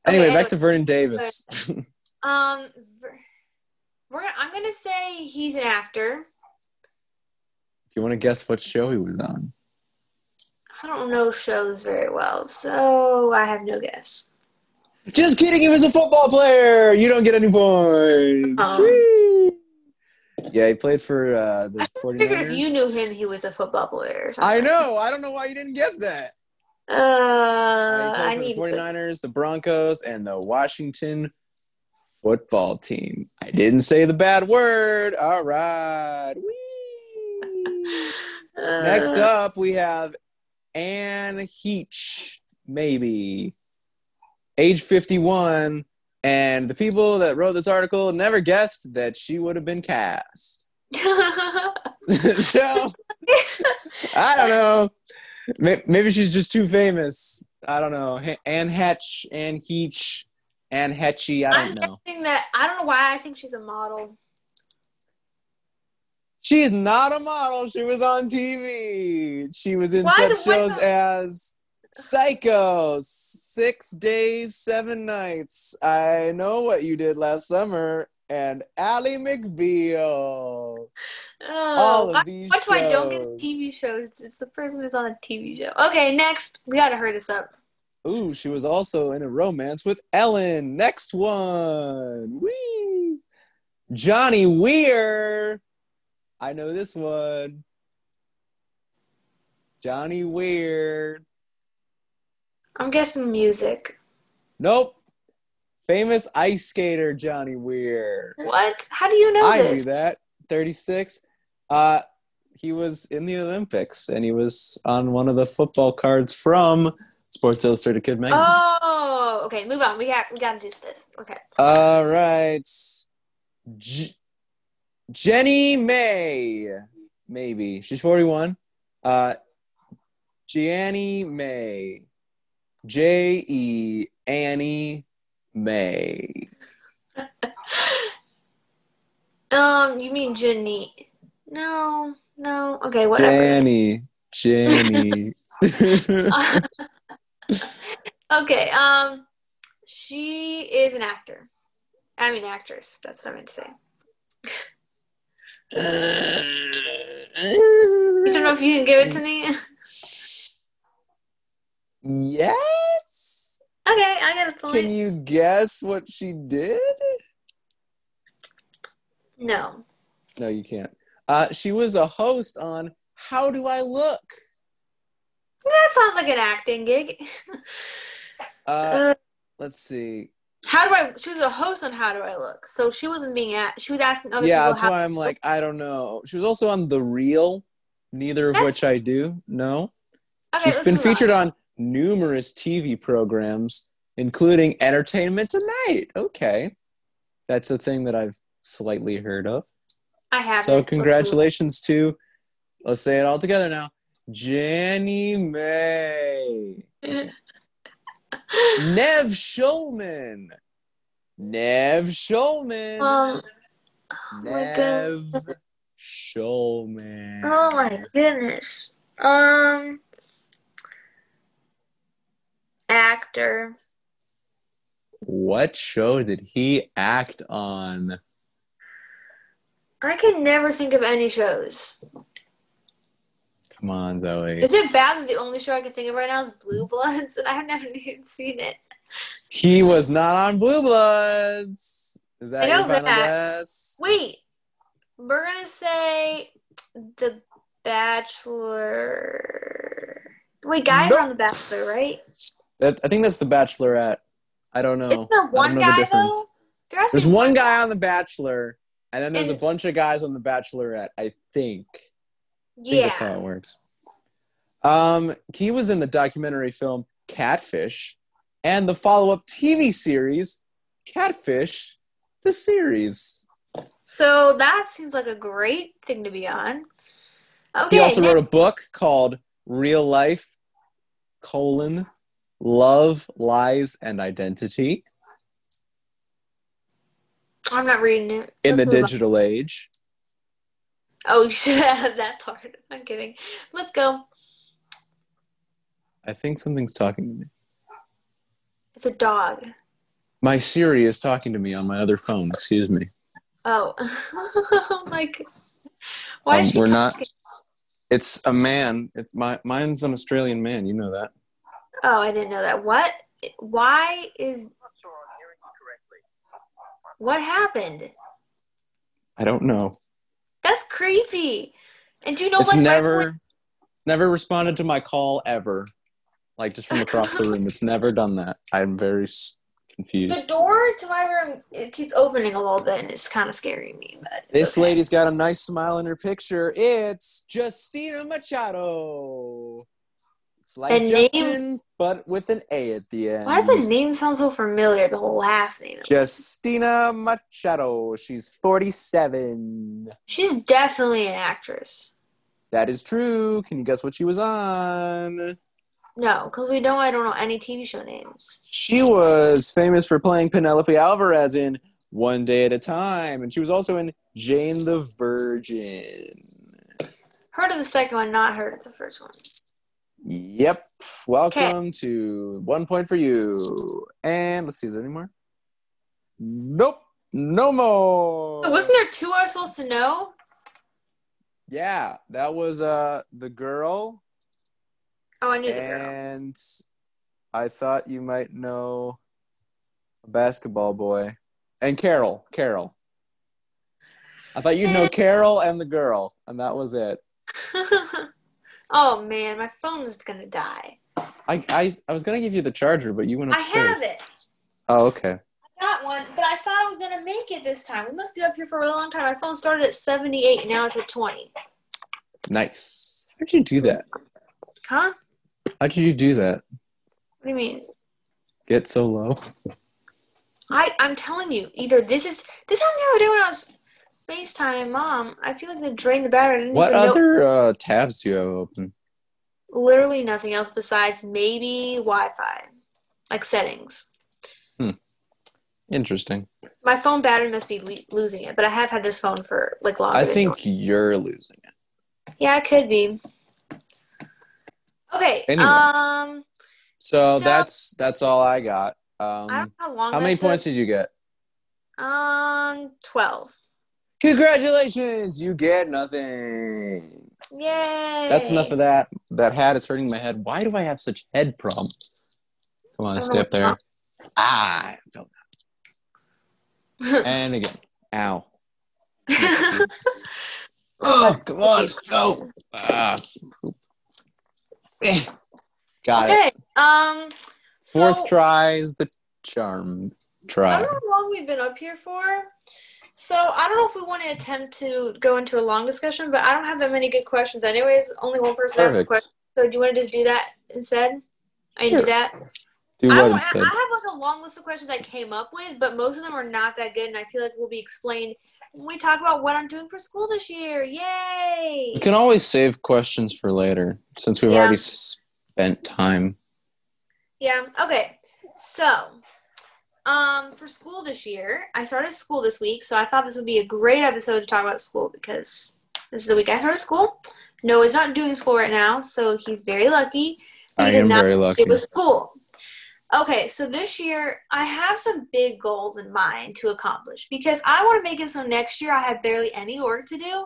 anyway, anyway, back to Vernon Davis. Okay. um, we're, I'm going to say he's an actor. Do you want to guess what show he was on? I don't know shows very well, so I have no guess. Just kidding. He was a football player. You don't get any points. Um, yeah, he played for uh, the forty-niners. I figured if you knew him, he was a football player or something. I know. I don't know why you didn't guess that. Uh, uh, I need the forty-niners, to... the Broncos, and the Washington football team. I didn't say the bad word. All right. Whee. uh, Next up, we have Anne Heche, maybe, age fifty-one, and the people that wrote this article never guessed that she would have been cast. So, I don't know. Maybe she's just too famous. I don't know. Anne Heche, Anne Heche, Anne Heche. I don't I'm know. Guessing that, I don't know why I think she's a model. She is not a model. She was on T V. She was in what? such shows what? as Psycho, Six Days, Seven Nights, I Know What You Did Last Summer, and Ally McBeal. Oh, all of these That's why I don't get T V shows. It's the person who's on a T V show. Okay, next. We got to hurry this up. Ooh, she was also in a romance with Ellen. Next one. Whee! Johnny Weir. I know this one. Johnny Weir. I'm guessing music. Nope. Famous ice skater Johnny Weir. What? How do you know I this? I knew that. thirty-six. Uh, he was in the Olympics, and he was on one of the football cards from Sports Illustrated Kid Magazine. Oh, okay. Move on. We got we got to do this. Okay. All right. G- Janie Mae, maybe. She's forty-one. Uh, Janie Mae. J E Annie Mae. um, you mean Janie? No, no. Okay, whatever. Janie. Janie. uh, okay, um, she is an actor. I mean, actress. That's what I meant to say. I don't know if you can give it to me. Yes. Okay, I got a point. Can you guess what she did? No. No, you can't. Uh, she was a host on How Do I Look? That sounds like an acting gig. uh, uh, let's see. How do I? She was a host on How Do I Look, so she wasn't being asked. She was asking other yeah, people. Yeah, that's how why I'm like, I don't know. She was also on The Real, neither of that's... which I do. No, okay, she's been featured on. on numerous T V programs, including Entertainment Tonight. Okay, that's a thing that I've slightly heard of. I have. So congratulations to. Let's say it all together now, Janie Mae. Nev Shulman. Nev Shulman. Oh, oh Nev my God. Shulman. Oh my goodness. Um, actor. What show did he act on? I can never think of any shows. Come on, Zoe. Is it bad that the only show I can think of right now is Blue Bloods, and I have never even seen it? He was not on Blue Bloods. Is that I know your final that. guess? Wait, we're gonna say The Bachelor. Wait, guys nope. are on The Bachelor, right? That, I think that's The Bachelorette. I don't know. Isn't there one guy the though? There there's one people. guy on The Bachelor, and then there's and, a bunch of guys on The Bachelorette. I think. Yeah. I think that's how it works. Um, he was in the documentary film Catfish and the follow-up T V series Catfish, the series. So that seems like a great thing to be on. Okay, he also next- wrote a book called Real Life, colon, Love, Lies, and Identity. I'm not reading it. In Let's the digital on. age. Oh, you should add that part. I'm kidding. Let's go. I think something's talking to me. It's a dog. My Siri is talking to me on my other phone. Excuse me. Oh. Oh, my God. Why um, is she we're talking? Not, it's a man. It's my Mine's an Australian man. You know that. Oh, I didn't know that. What? Why is... What happened? I don't know. That's creepy. And do you know what? It's like, never... My- Never responded to my call ever. Like, just from across the room. It's never done that. I'm very s- confused. The door to my room, it keeps opening a little bit, and it's kind of scaring me. But this okay. lady's got a nice smile in her picture. It's Justina Machado. It's like the Justin, name, but with an A at the end. Why does the name sound so familiar, the last name? Justina Machado. She's forty-seven. She's definitely an actress. That is true. Can you guess what she was on? No, because we know I don't know any T V show names. She was famous for playing Penelope Alvarez in One Day at a Time, and she was also in Jane the Virgin. Heard of the second one, not heard of the first one. Yep. Welcome okay. to One Point for You. And let's see, is there any more? Nope. No more. Wasn't there two I was supposed to know? Yeah, that was uh, the girl. Oh, I knew the girl. And I thought you might know a basketball boy. And Carol. Carol. I thought you'd know Carol and the girl. And that was it. Oh, man. My phone is going to die. I, I I was going to give you the charger, but you went upstairs. I have it. Oh, okay. That one, but I thought I was going to make it this time. We must be up here for a long time. My phone started at seventy-eight, now it's at twenty. Nice. How'd you do that? Huh? How did you do that? What do you mean? Get so low? I, I'm telling you, either this is... This happened the other day when I was FaceTiming Mom. I feel like they drained the battery. What other know- uh, tabs do you have open? Literally nothing else besides maybe Wi-Fi. Like settings. Hmm. Interesting. My phone battery must be le- losing it, but I have had this phone for like longer. I think you're losing it. Yeah, it could be. Okay. Anyway. Um. So, so that's that's all I got. Um, I don't know how long. How many took. points did you get? Um, twelve. Congratulations! You get nothing. Yay! That's enough of that. That hat is hurting my head. Why do I have such head problems? Come on, stay up there. Not. Ah, I felt that. And again. Ow. Oh, come on. Let's go. Uh, got okay, it. Um, Fourth so, try is the charm try. I don't know how long we've been up here for. So I don't know if we want to attempt to go into a long discussion, but I don't have that many good questions anyways. Only one person Perfect. asked a question. So do you want to just do that instead? I can sure. do that. Do I, I have like a long list of questions I came up with, but most of them are not that good, and I feel like will be explained when we talk about what I'm doing for school this year. Yay! We can always save questions for later, since we've yeah. already spent time. Yeah, okay. So, um, for school this year, I started school this week, so I thought this would be a great episode to talk about school, because this is the week I started school. Noah's not doing school right now, so he's very lucky. He I am not very lucky. It was school. Okay, so this year, I have some big goals in mind to accomplish because I want to make it so next year I have barely any work to do,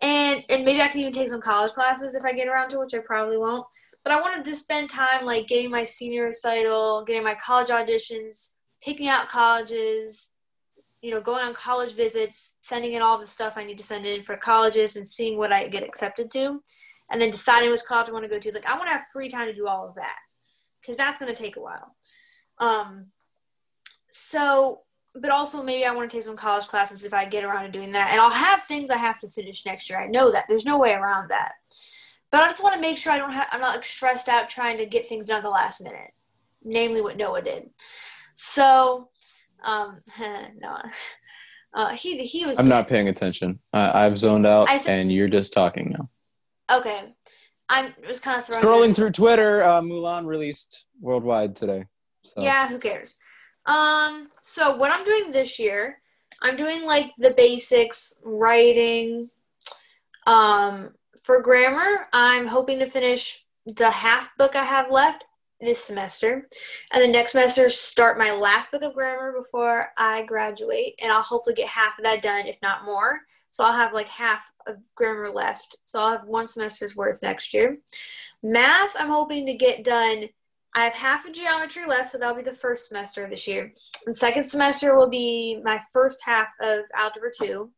and, and maybe I can even take some college classes if I get around to it, which I probably won't, but I wanted to spend time, like, getting my senior recital, getting my college auditions, picking out colleges, you know, going on college visits, sending in all the stuff I need to send in for colleges and seeing what I get accepted to, and then deciding which college I want to go to. Like, I want to have free time to do all of that. Because that's going to take a while. Um, so but also maybe I want to take some college classes if I get around to doing that. And I'll have things I have to finish next year. I know that. There's no way around that. But I just want to make sure I don't have, I'm not like stressed out trying to get things done at the last minute, namely what Noah did. So, um, no, uh, he, he was, I'm good. Not paying attention. Uh, I've zoned out said, and you're just talking now. Okay. I was kind of throwing scrolling out. Through Twitter. Uh, Mulan released worldwide today. So. Yeah. Who cares? Um, so what I'm doing this year, I'm doing like the basics writing, um, for grammar, I'm hoping to finish the half book I have left this semester. And the next semester, start my last book of grammar before I graduate. And I'll hopefully get half of that done, if not more. So I'll have like half of grammar left. So I'll have one semester's worth next year. Math, I'm hoping to get done. I have half of geometry left, so that'll be the first semester of this year. And second semester will be my first half of Algebra two.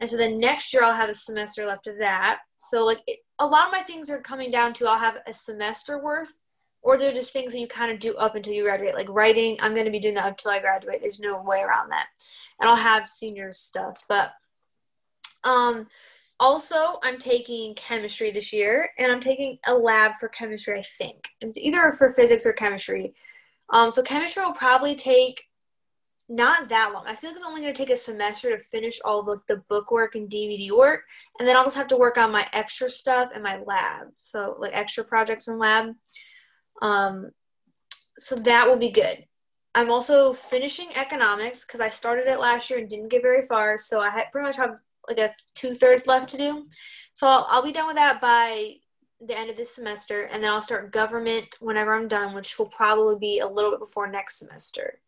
And so then next year I'll have a semester left of that. So, like, it, a lot of my things are coming down to I'll have a semester worth, or they're just things that you kind of do up until you graduate. Like, writing, I'm going to be doing that up until I graduate. There's no way around that. And I'll have senior stuff. But um, also, I'm taking chemistry this year, and I'm taking a lab for chemistry, I think. It's either for physics or chemistry. Um, so chemistry will probably take not that long. I feel like it's only going to take a semester to finish all of, like, the book work and D V D work, and then I'll just have to work on my extra stuff and my lab. So, like, extra projects in lab. Um, so that will be good. I'm also finishing economics because I started it last year and didn't get very far, so I had pretty much have, like, a two-thirds left to do. So I'll, I'll be done with that by the end of this semester, and then I'll start government whenever I'm done, which will probably be a little bit before next semester.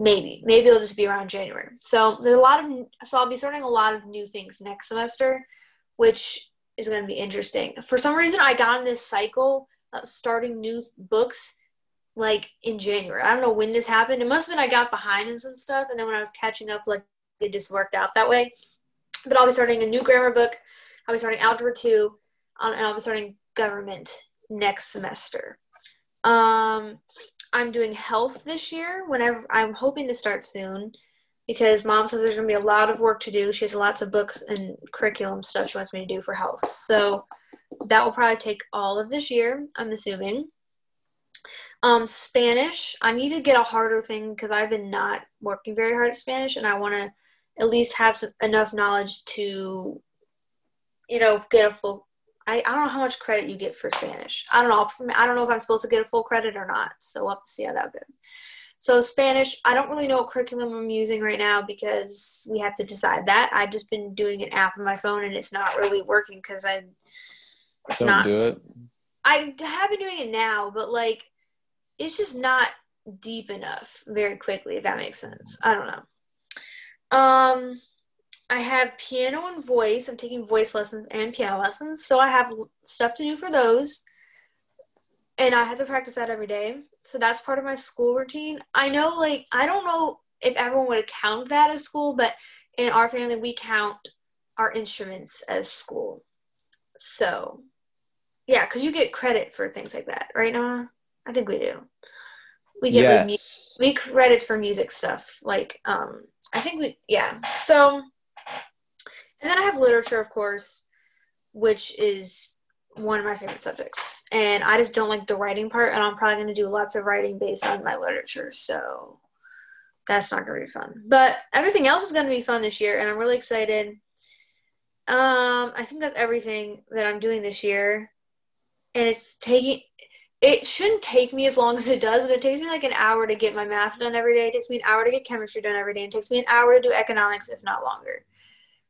Maybe. Maybe it'll just be around January. So there's a lot of so I'll be starting a lot of new things next semester, which is going to be interesting. For some reason, I got in this cycle of starting new books, like, in January. I don't know when this happened. It must have been I got behind in some stuff, and then when I was catching up, like, it just worked out that way. But I'll be starting a new grammar book. I'll be starting Algebra two, um, and I'll be starting government next semester. Um... I'm doing health this year. Whenever I'm hoping to start soon, because Mom says there's going to be a lot of work to do. She has lots of books and curriculum stuff she wants me to do for health. So that will probably take all of this year, I'm assuming. Um, Spanish, I need to get a harder thing because I've been not working very hard at Spanish, and I want to at least have some, enough knowledge to, you know, get a full I, I don't know how much credit you get for Spanish. I don't know. I don't know if I'm supposed to get a full credit or not. So we'll have to see how that goes. So Spanish, I don't really know what curriculum I'm using right now because we have to decide that. I've just been doing an app on my phone and it's not really working because I it's don't not, do it. I have been doing it now, but like it's just not deep enough very quickly, if that makes sense. I don't know. Um. I have piano and voice. I'm taking voice lessons and piano lessons. So I have stuff to do for those. And I have to practice that every day. So that's part of my school routine. I know, like, I don't know if everyone would count that as school, but in our family, we count our instruments as school. So, yeah, because you get credit for things like that, right, Noah? I think we do. We get yes. like, music, we get credits for music stuff. Like, um, I think we, yeah. So... And then I have literature, of course, which is one of my favorite subjects. And I just don't like the writing part, and I'm probably going to do lots of writing based on my literature. So that's not going to be fun. But everything else is going to be fun this year, and I'm really excited. Um, I think that's everything that I'm doing this year. And it's taking – it shouldn't take me as long as it does, but it takes me like an hour to get my math done every day. It takes me an hour to get chemistry done every day. It takes me an hour to do economics, if not longer.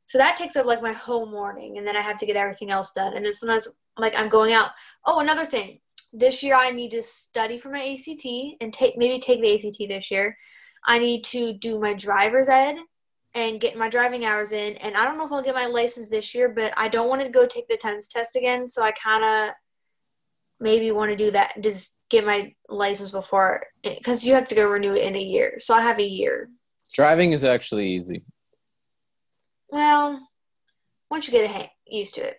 So that takes up, like, my whole morning, and then I have to get everything else done. And then sometimes, like, I'm going out. Oh, another thing. This year I need to study for my A C T and take maybe take the A C T this year. I need to do my driver's ed and get my driving hours in. And I don't know if I'll get my license this year, but I don't want to go take the TENS test again. So I kind of maybe want to do that, just get my license before, because you have to go renew it in a year. So I have a year. Driving is actually easy. Well, once you get hang- used to it.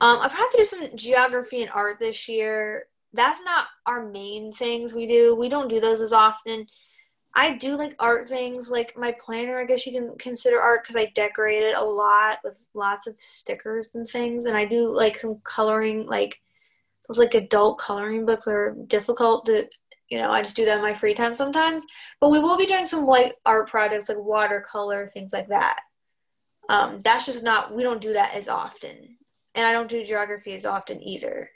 Um, I probably have to do some geography and art this year. That's not our main things we do. We don't do those as often. I do like art things, like my planner, I guess you can consider art, because I decorate it a lot with lots of stickers and things. And I do like some coloring, like those like adult coloring books are difficult to, you know, I just do that in my free time sometimes. But we will be doing some like art projects, like watercolor, things like that. Um, that's just not, we don't do that as often. And I don't do geography as often either.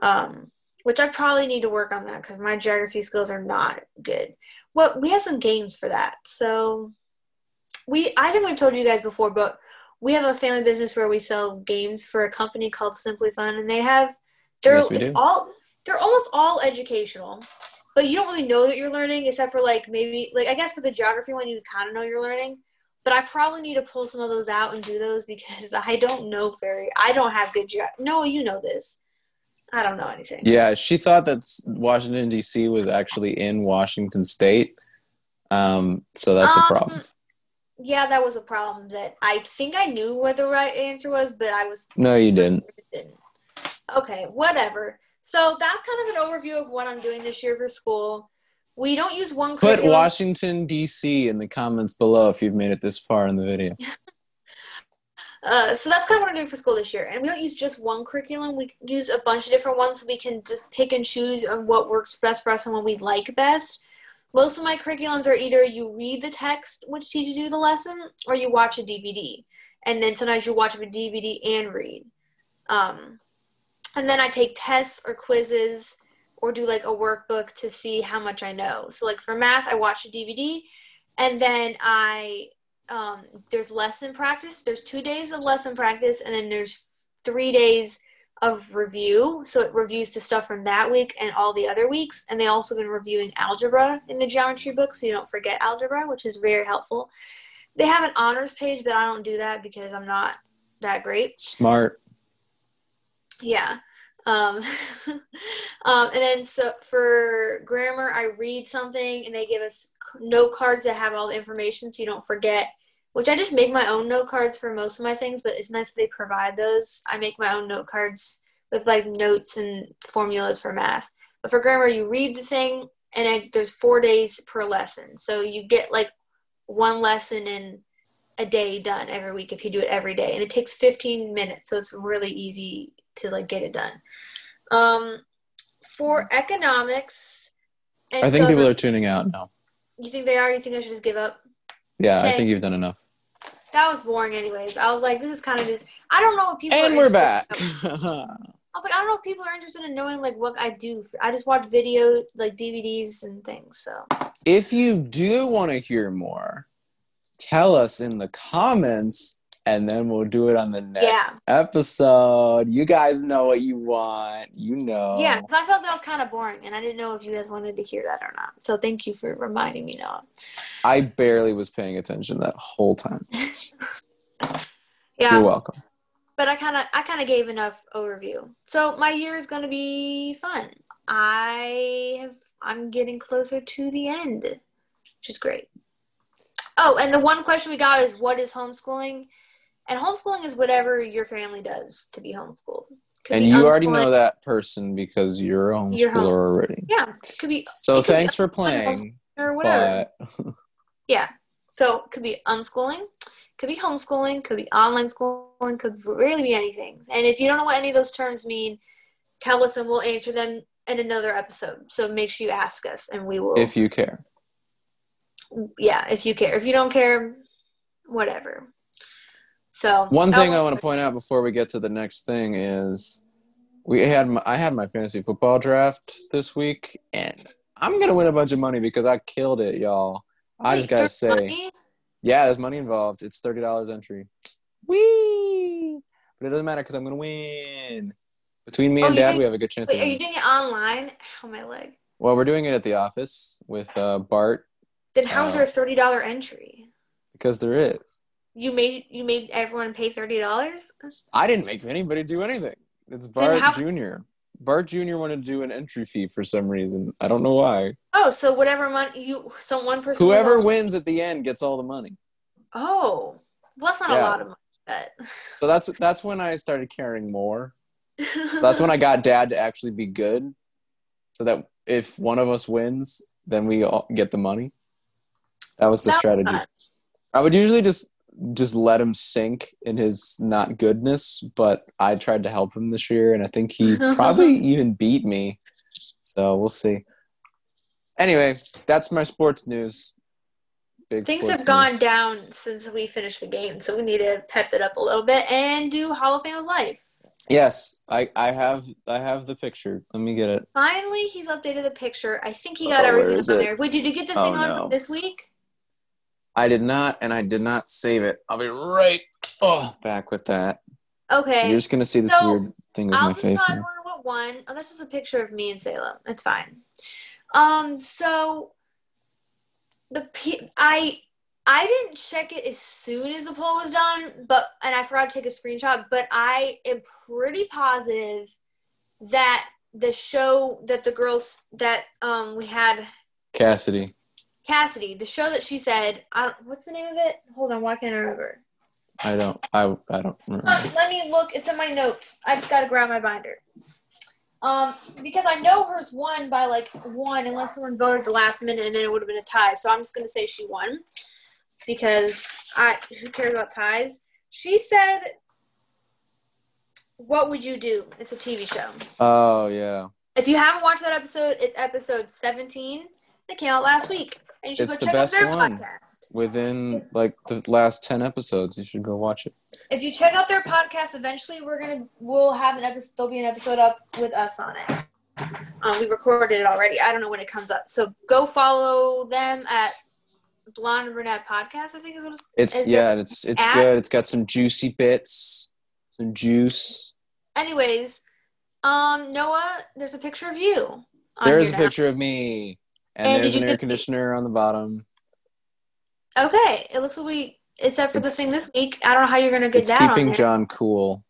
Um, which I probably need to work on that because my geography skills are not good. Well, we have some games for that. So we, I think we've told you guys before, but we have a family business where we sell games for a company called Simply Fun. And they have, they're yes, we do. all, they're almost all educational, but you don't really know that you're learning except for like maybe, like I guess for the geography one, you kind of know you're learning. But I probably need to pull some of those out and do those because I don't know very, I don't have good geography. No, you know this. I don't know anything. Yeah, she thought that Washington, D C was actually in Washington State. Um, so that's um, a problem. Yeah, that was a problem that I think I knew what the right answer was, but I was... No, you didn't. didn't. Okay, whatever. So that's kind of an overview of what I'm doing this year for school. We don't use one curriculum. Put Washington, D C in the comments below if you've made it this far in the video. Uh, so that's kind of what I'm doing for school this year. And we don't use just one curriculum. We use a bunch of different ones so we can just pick and choose on what works best for us and what we like best. Most of my curriculums are either you read the text, which teaches you the lesson, or you watch a D V D. And then sometimes you watch a D V D and read. Um, and then I take tests or quizzes or do like a workbook to see how much I know. So like for math, I watch a D V D and then I... Um, there's lesson practice. There's two days of lesson practice, and then there's three days of review. So it reviews the stuff from that week and all the other weeks. And they also been reviewing algebra in the geometry book, so you don't forget algebra, which is very helpful. They have an honors page, but I don't do that because I'm not that great. Smart. Yeah. Um, um, and then so for grammar, I read something, and they give us note cards that have all the information so you don't forget. Which I just make my own note cards for most of my things, but it's nice that they provide those. I make my own note cards with, like, notes and formulas for math. But for grammar, you read the thing, and I, there's four days per lesson. So you get, like, one lesson in a day done every week if you do it every day. And it takes fifteen minutes, so it's really easy to, like, get it done. Um, for economics. And I think people are tuning out now. You think they are? You think I should just give up? Yeah, okay. I think you've done enough. That was boring anyways. I was like, this is kind of just, I don't know what people and are we're back. I was like, I don't know if people are interested in knowing like what I do. I just watch videos, like D V Ds and things, so. If you do want to hear more, tell us in the comments and then we'll do it on the next yeah. episode. You guys know what you want. You know. Yeah, because I felt that was kind of boring, and I didn't know if you guys wanted to hear that or not. So thank you for reminding me now. I barely was paying attention that whole time. Yeah. You're welcome. But I kind of I kind of gave enough overview. So my year is going to be fun. I have, I'm getting closer to the end, which is great. Oh, and the one question we got is, what is homeschooling? And homeschooling is whatever your family does to be homeschooled. Could and be you already know that person because you're a homeschooler, you're homeschooler. already. Yeah. Could be. So could thanks be for playing. Or whatever. But... yeah. So it could be unschooling, could be homeschooling, could be online schooling, could really be anything. And if you don't know what any of those terms mean, tell us and we'll answer them in another episode. So make sure you ask us and we will. If you care. Yeah, if you care. If you don't care, whatever. So one thing I want to point out before we get to the next thing is we had my, I had my fantasy football draft this week, and I'm gonna win a bunch of money because I killed it, y'all. Wait, I just gotta say, money? Yeah, there's money involved. It's thirty dollars entry. Whee! But it doesn't matter because I'm gonna win. Between me oh, and Dad, doing, we have a good chance. Wait, of are you doing it online? How my leg? Well, we're doing it at the office with uh, Bart. Then how is there a thirty dollar entry? Because there is. You made you made everyone pay thirty dollars? I didn't make anybody do anything. It's Bart how- Junior Bart Junior wanted to do an entry fee for some reason. I don't know why. Oh, so whatever money you so one person whoever wins at the end gets all the money. Oh. Well, that's not yeah. a lot of money. But... so that's that's when I started caring more. So that's when I got Dad to actually be good so that if one of us wins, then we all get the money. That was the that strategy. Was I would usually just just let him sink in his not goodness, but I tried to help him this year, and I think he probably even beat me. So we'll see. Anyway, that's my sports news. Big Things sports have gone news. down since we finished the game, so we need to pep it up a little bit and do Hall of Fame of Life. Yes, I, I have I have the picture. Let me get it. Finally, he's updated the picture. I think he got oh, everything up on there. Wait, did you get the thing oh, on no. from this week? I did not, and I did not save it. I'll be right oh, back with that. Okay. You're just going to see this so, weird thing of I'll my face now. One. Oh, this is a picture of me and Salem. It's fine. Um, so the P- I I didn't check it as soon as the poll was done, but and I forgot to take a screenshot. But I am pretty positive that the show that the girls that um we had Cassidy Cassidy the show that she said I don't, what's the name of it? Hold on, why can't I remember? I don't. I I don't remember. Uh, let me look. It's in my notes. I just gotta grab my binder. Um, because I know hers won by, like, one, unless someone voted at the last minute, and then it would have been a tie. So I'm just going to say she won because I who cares about ties? She said, what would you do? It's a T V show. Oh, yeah. If you haven't watched that episode, it's episode seventeen that came out last week. And you should it's go check out their one. podcast. Within, it's, like, the last ten episodes, you should go watch it. If you check out their podcast, eventually we're gonna we'll have an episode. There'll be an episode up with us on it. Um, we recorded it already. I don't know when it comes up. So go follow them at Blonde and Brunette Podcast. I think is what it's. It's yeah. It's it's at. good. It's got some juicy bits, some juice. Anyways, um, Noah, there's a picture of you. There is a now. picture of me. And, and there's an air conditioner on the bottom. Okay. It looks like we, except for it's, the thing this week, I don't know how you're going to get it's that It's keeping on John cool.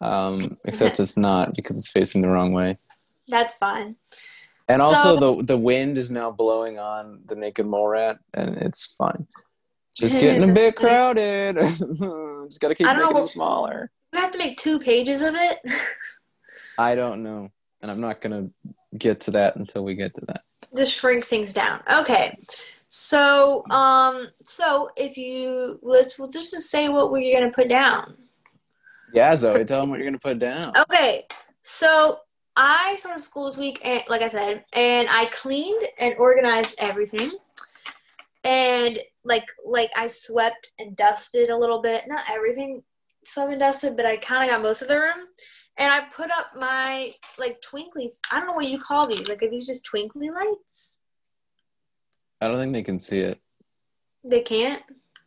Um, except it's not because it's facing the wrong way. That's fine. And so, also the the wind is now blowing on the naked mole rat, and it's fine. Just getting a bit crowded. Just got to keep making know, them smaller. We have to make two pages of it. I don't know. And I'm not going to get to that until we get to that. Just shrink things down. Okay. So, um, so if you, let's, we'll just say what we're going to put down. Yeah, Zoe, tell them what you're going to put down. Okay. So I started school this week, and, like I said, and I cleaned and organized everything. And, like, like I swept and dusted a little bit. Not everything swept and dusted, but I kind of got most of the room. And I put up my, like, twinkly, I don't know what you call these. Like, are these just twinkly lights? I don't think they can see it. They can't?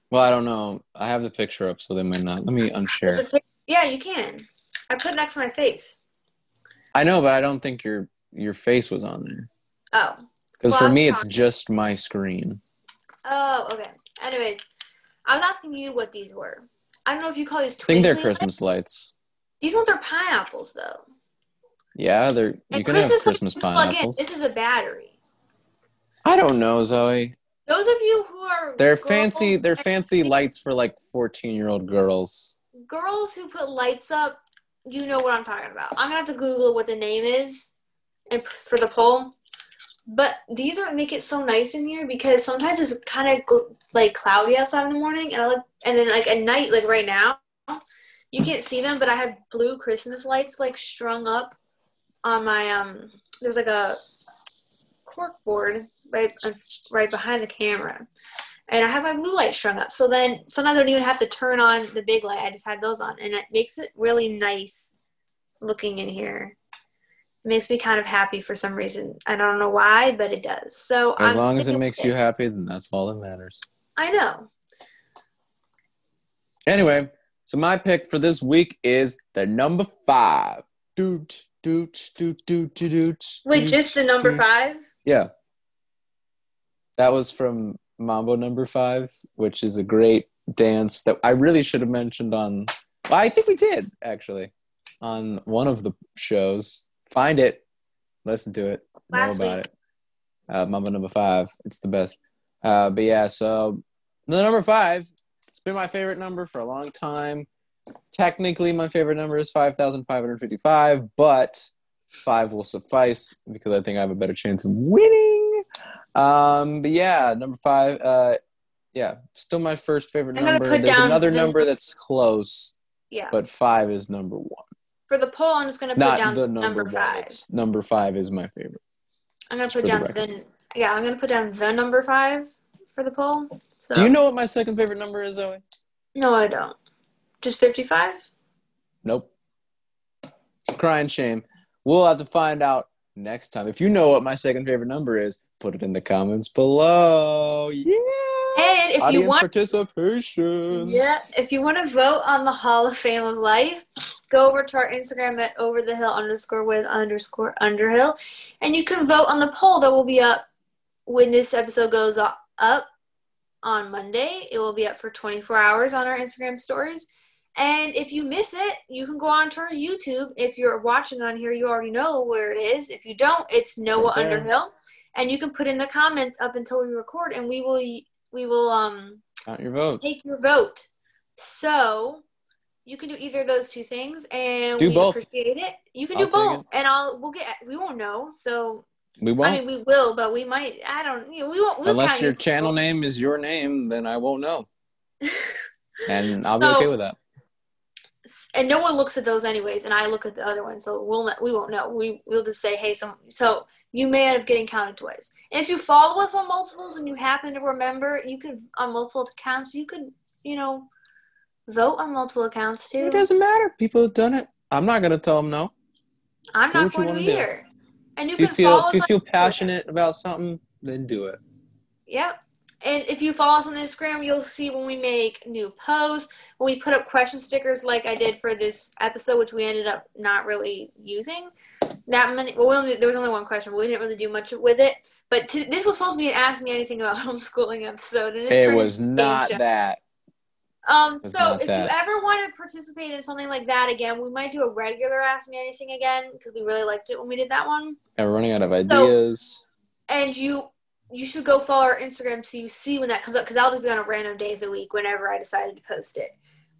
Well, I don't know. I have the picture up, so they might not. Let me unshare. Pic- yeah, you can. I put it next to my face. I know, but I don't think your your face was on there. Oh. Because well, for me, talking- it's just my screen. Oh, okay. Anyways, I was asking you what these were. I don't know if you call these twinkly lights. I think they're Christmas lights. These ones are pineapples, though. Yeah, they're. You and can Christmas, have Christmas pineapples. Again, this is a battery. I don't know, Zoe. Those of you who are they're fancy. They're fancy lights for like fourteen-year-old girls. Girls who put lights up, you know what I'm talking about. I'm gonna have to Google what the name is, and for the poll. But these are make it so nice in here because sometimes it's kind of gl- like cloudy outside in the morning, and I like, and then like at night, like right now. You can't see them, but I have blue Christmas lights, like, strung up on my, um, there's, like, a cork board right right behind the camera. And I have my blue light strung up. So then sometimes I don't even have to turn on the big light. I just have those on. And it makes it really nice looking in here. It makes me kind of happy for some reason. I don't know why, but it does. So As I'm long as it makes it. you happy, then that's all that matters. I know. Anyway. So my pick for this week is the number five. Doot, doot, doot, doot, doot, doot. Wait, just the number five? Yeah. That was from Mambo Number Five, which is a great dance that I really should have mentioned on... Well, I think we did, actually, on one of the shows. Find it. Listen to it. Last know about week. it. Uh, Mambo Number Five. It's the best. Uh, but yeah, so the number five... been my favorite number for a long time. Technically, my favorite number is five thousand five hundred fifty-five, but five will suffice because I think I have a better chance of winning. Um, but yeah, number five uh, yeah, still my first favorite I'm number. There's another number that's close. Yeah. But five is number one. For the poll, I'm just going to put Not down the number, number five. Number five is my favorite. I'm going to put down the, the yeah, I'm going to put down the number five for the poll. So. Do you know what my second favorite number is, Zoe? No, I don't. Just fifty-five? Nope. Crying shame. We'll have to find out next time. If you know what my second favorite number is, put it in the comments below. Yeah. And if Audience you want participation. Yeah. If you want to vote on the Hall of Fame of Life, go over to our Instagram at over the hill underscore with underscore underhill. And you can vote on the poll that will be up when this episode goes up on Monday. It will be up for twenty-four hours on our Instagram stories. And if you miss it, you can go on to our YouTube. If you're watching on here, you already know where it is. If you don't, it's Noah right Underhill. And you can put in the comments up until we record, and we will we will um count your vote. Take your vote. So you can do either of those two things, and do we both. Appreciate it. You can I'll do both, and I'll we'll get we won't know. So we won't. I mean, we will, but we might. I don't. You know, we won't. We'll Unless your channel vote. Name is your name, then I won't know, and I'll so, be okay with that. And no one looks at those anyways, and I look at the other one, so we'll not, we won't know. We, we'll just say, hey, some, so you may end up getting counted twice. And if you follow us on multiples and you happen to remember, you could, on multiple accounts, you could, you know, vote on multiple accounts too. It doesn't matter. People have done it. I'm not going to tell them no. I'm do not going to either. And you if you can feel, follow If you us feel passionate Twitter. About something, then do it. Yep. And if you follow us on Instagram, you'll see when we make new posts, when we put up question stickers like I did for this episode, which we ended up not really using that many. Well, we only, there was only one question, but we didn't really do much with it. But to, this was supposed to be an Ask Me Anything About Homeschooling episode. And it's it was not show. That. Um. So if that. You ever want to participate in something like that again, we might do a regular Ask Me Anything again because we really liked it when we did that one. And we're running out of ideas. So, and you... You should go follow our Instagram so you see when that comes up because I'll just be on a random day of the week whenever I decided to post it.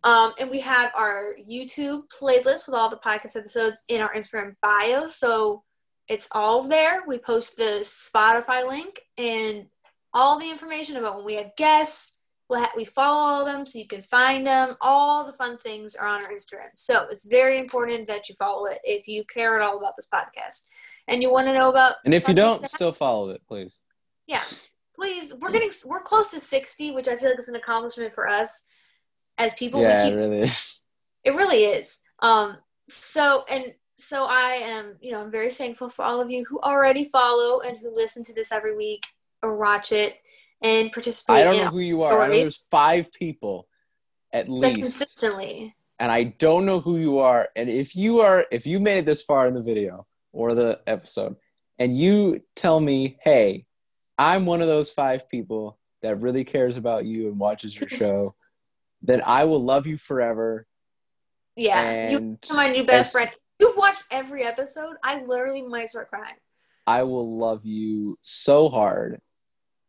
Um, and we have our YouTube playlist with all the podcast episodes in our Instagram bio. So it's all there. We post the Spotify link and all the information about when we have guests. We'll ha- we follow all of them so you can find them. All the fun things are on our Instagram. So it's very important that you follow it if you care at all about this podcast. And you want to know about – And if you don't, still follow it, please. Yeah, please. We're getting we're close to sixty, which I feel like is an accomplishment for us as people. Yeah, we keep, it really is. It really is. Um. So and so, I am. You know, I'm very thankful for all of you who already follow and who listen to this every week or watch it and participate. I don't know who you are. I know there's five people at least consistently, and I don't know who you are. And if you are, if you made it this far in the video or the episode, and you tell me, hey. I'm one of those five people that really cares about you and watches your show, that I will love you forever. Yeah. And you're my new best friend. You've watched every episode. I literally might start crying. I will love you so hard.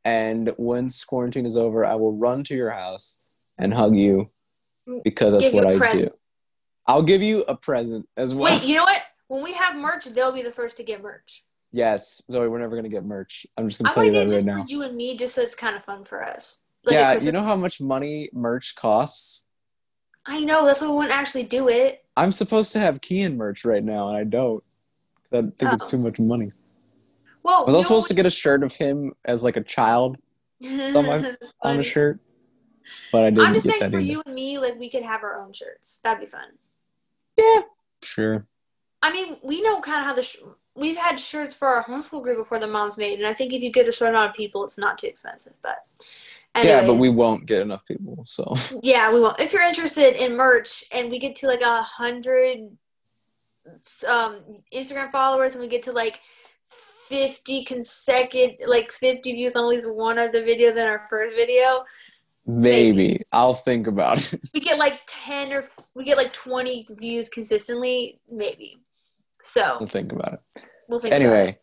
And when quarantine is over, I will run to your house and hug you because that's give what I present. Do. I'll give you a present as well. Wait, you know what? When we have merch, they'll be the first to get merch. Yes, Zoe, we're never going to get merch. I'm just going to tell you that right now. I want to get just for you and me just so it's kind of fun for us. Like yeah, you know how much money merch costs? I know. That's why we wouldn't actually do it. I'm supposed to have Kian merch right now, and I don't. I think oh. It's too much money. Well, I was also supposed to get a shirt of him as, like, a child. It's on my on a shirt. But I didn't I'm just get saying that for either. You and me, like, we could have our own shirts. That'd be fun. Yeah. Sure. I mean, we know kind of how the sh- – We've had shirts for our homeschool group before the moms made, and I think if you get a certain amount of people, it's not too expensive. But anyways, yeah, but we won't get enough people, so yeah, we won't. If you're interested in merch, and we get to like a hundred um, Instagram followers, and we get to like fifty consecutive, like fifty views on at least one of the video than our first video. Maybe. Maybe I'll think about it. We get like ten or we get like twenty views consistently, maybe. So we'll think about it. We'll think anyway, about it.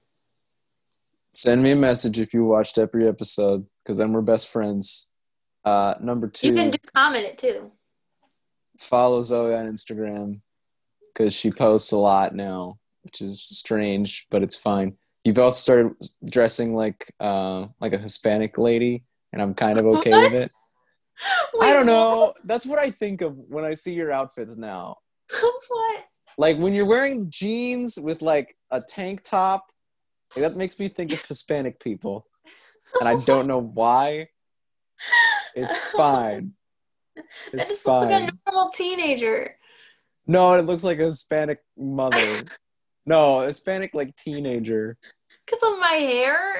Send me a message if you watched every episode, because then we're best friends. Uh, number two, you can just comment it too. Follow Zoe on Instagram because she posts a lot now, which is strange, but it's fine. You've also started dressing like uh, like a Hispanic lady, and I'm kind of okay what? with it. Wait, I don't know. What? That's what I think of when I see your outfits now. What? Like when you're wearing jeans with like a tank top, like, that makes me think of Hispanic people. And I don't know why. It's fine. It's that just fine. Looks like a normal teenager. No, it looks like a Hispanic mother. No, Hispanic like teenager. Because of my hair?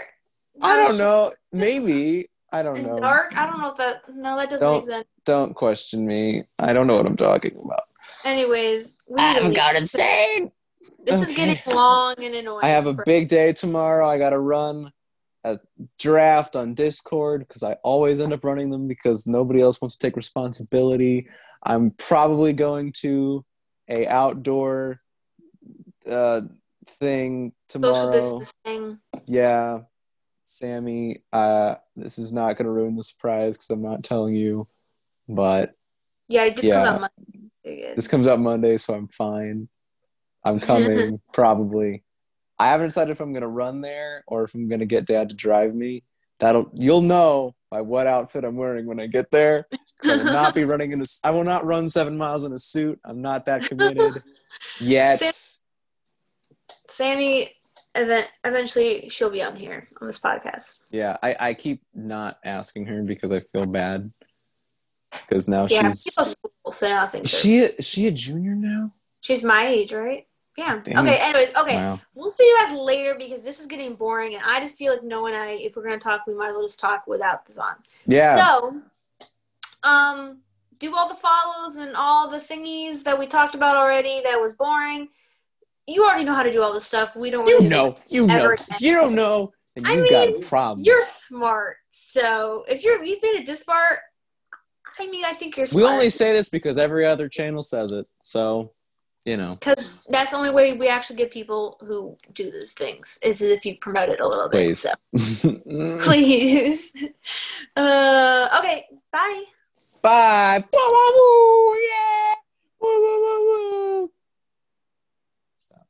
I don't know. Maybe. I don't and know. Dark? I don't know if that... No, that doesn't don't, make sense. Don't question me. I don't know what I'm talking about. Anyways. We I'm got insane. This okay. is getting long and annoying. I have a big day tomorrow. I got to run a draft on Discord because I always end up running them because nobody else wants to take responsibility. I'm probably going to a outdoor uh, thing tomorrow. Social distancing. Yeah. Sammy, uh, this is not going to ruin the surprise because I'm not telling you, but... Yeah, this yeah, comes out Monday. This comes out Monday, so I'm fine. I'm coming, probably. I haven't decided if I'm going to run there or if I'm going to get Dad to drive me. That'll You'll know by what outfit I'm wearing when I get there. I will not be running in a... I will not run seven miles in a suit. I'm not that committed yet. Sam- Sammy... Eventually, she'll be on here on this podcast. Yeah, I, I keep not asking her because I feel bad. Because now yeah, she's she, school, so now I she she a junior now. She's my age, right? Yeah. Damn. Okay. Anyways, okay. Wow. We'll see you guys later because this is getting boring, and I just feel like no one. I if we're gonna talk, we might as well just talk without this on. Yeah. So, um, do all the follows and all the thingies that we talked about already. That was boring. You already know how to do all this stuff. We don't. You know. You know. You don't know. And you I mean, got a problem. You're smart. So if you're, you've been at this far, I mean, I think you're smart. We only say this because every other channel says it. So, you know. Because that's the only way we actually get people who do these things is if you promote it a little bit. Please. So. Please. Uh, okay. Bye. Bye. Woo, woo, woo. Yeah. Woo, woo, woo.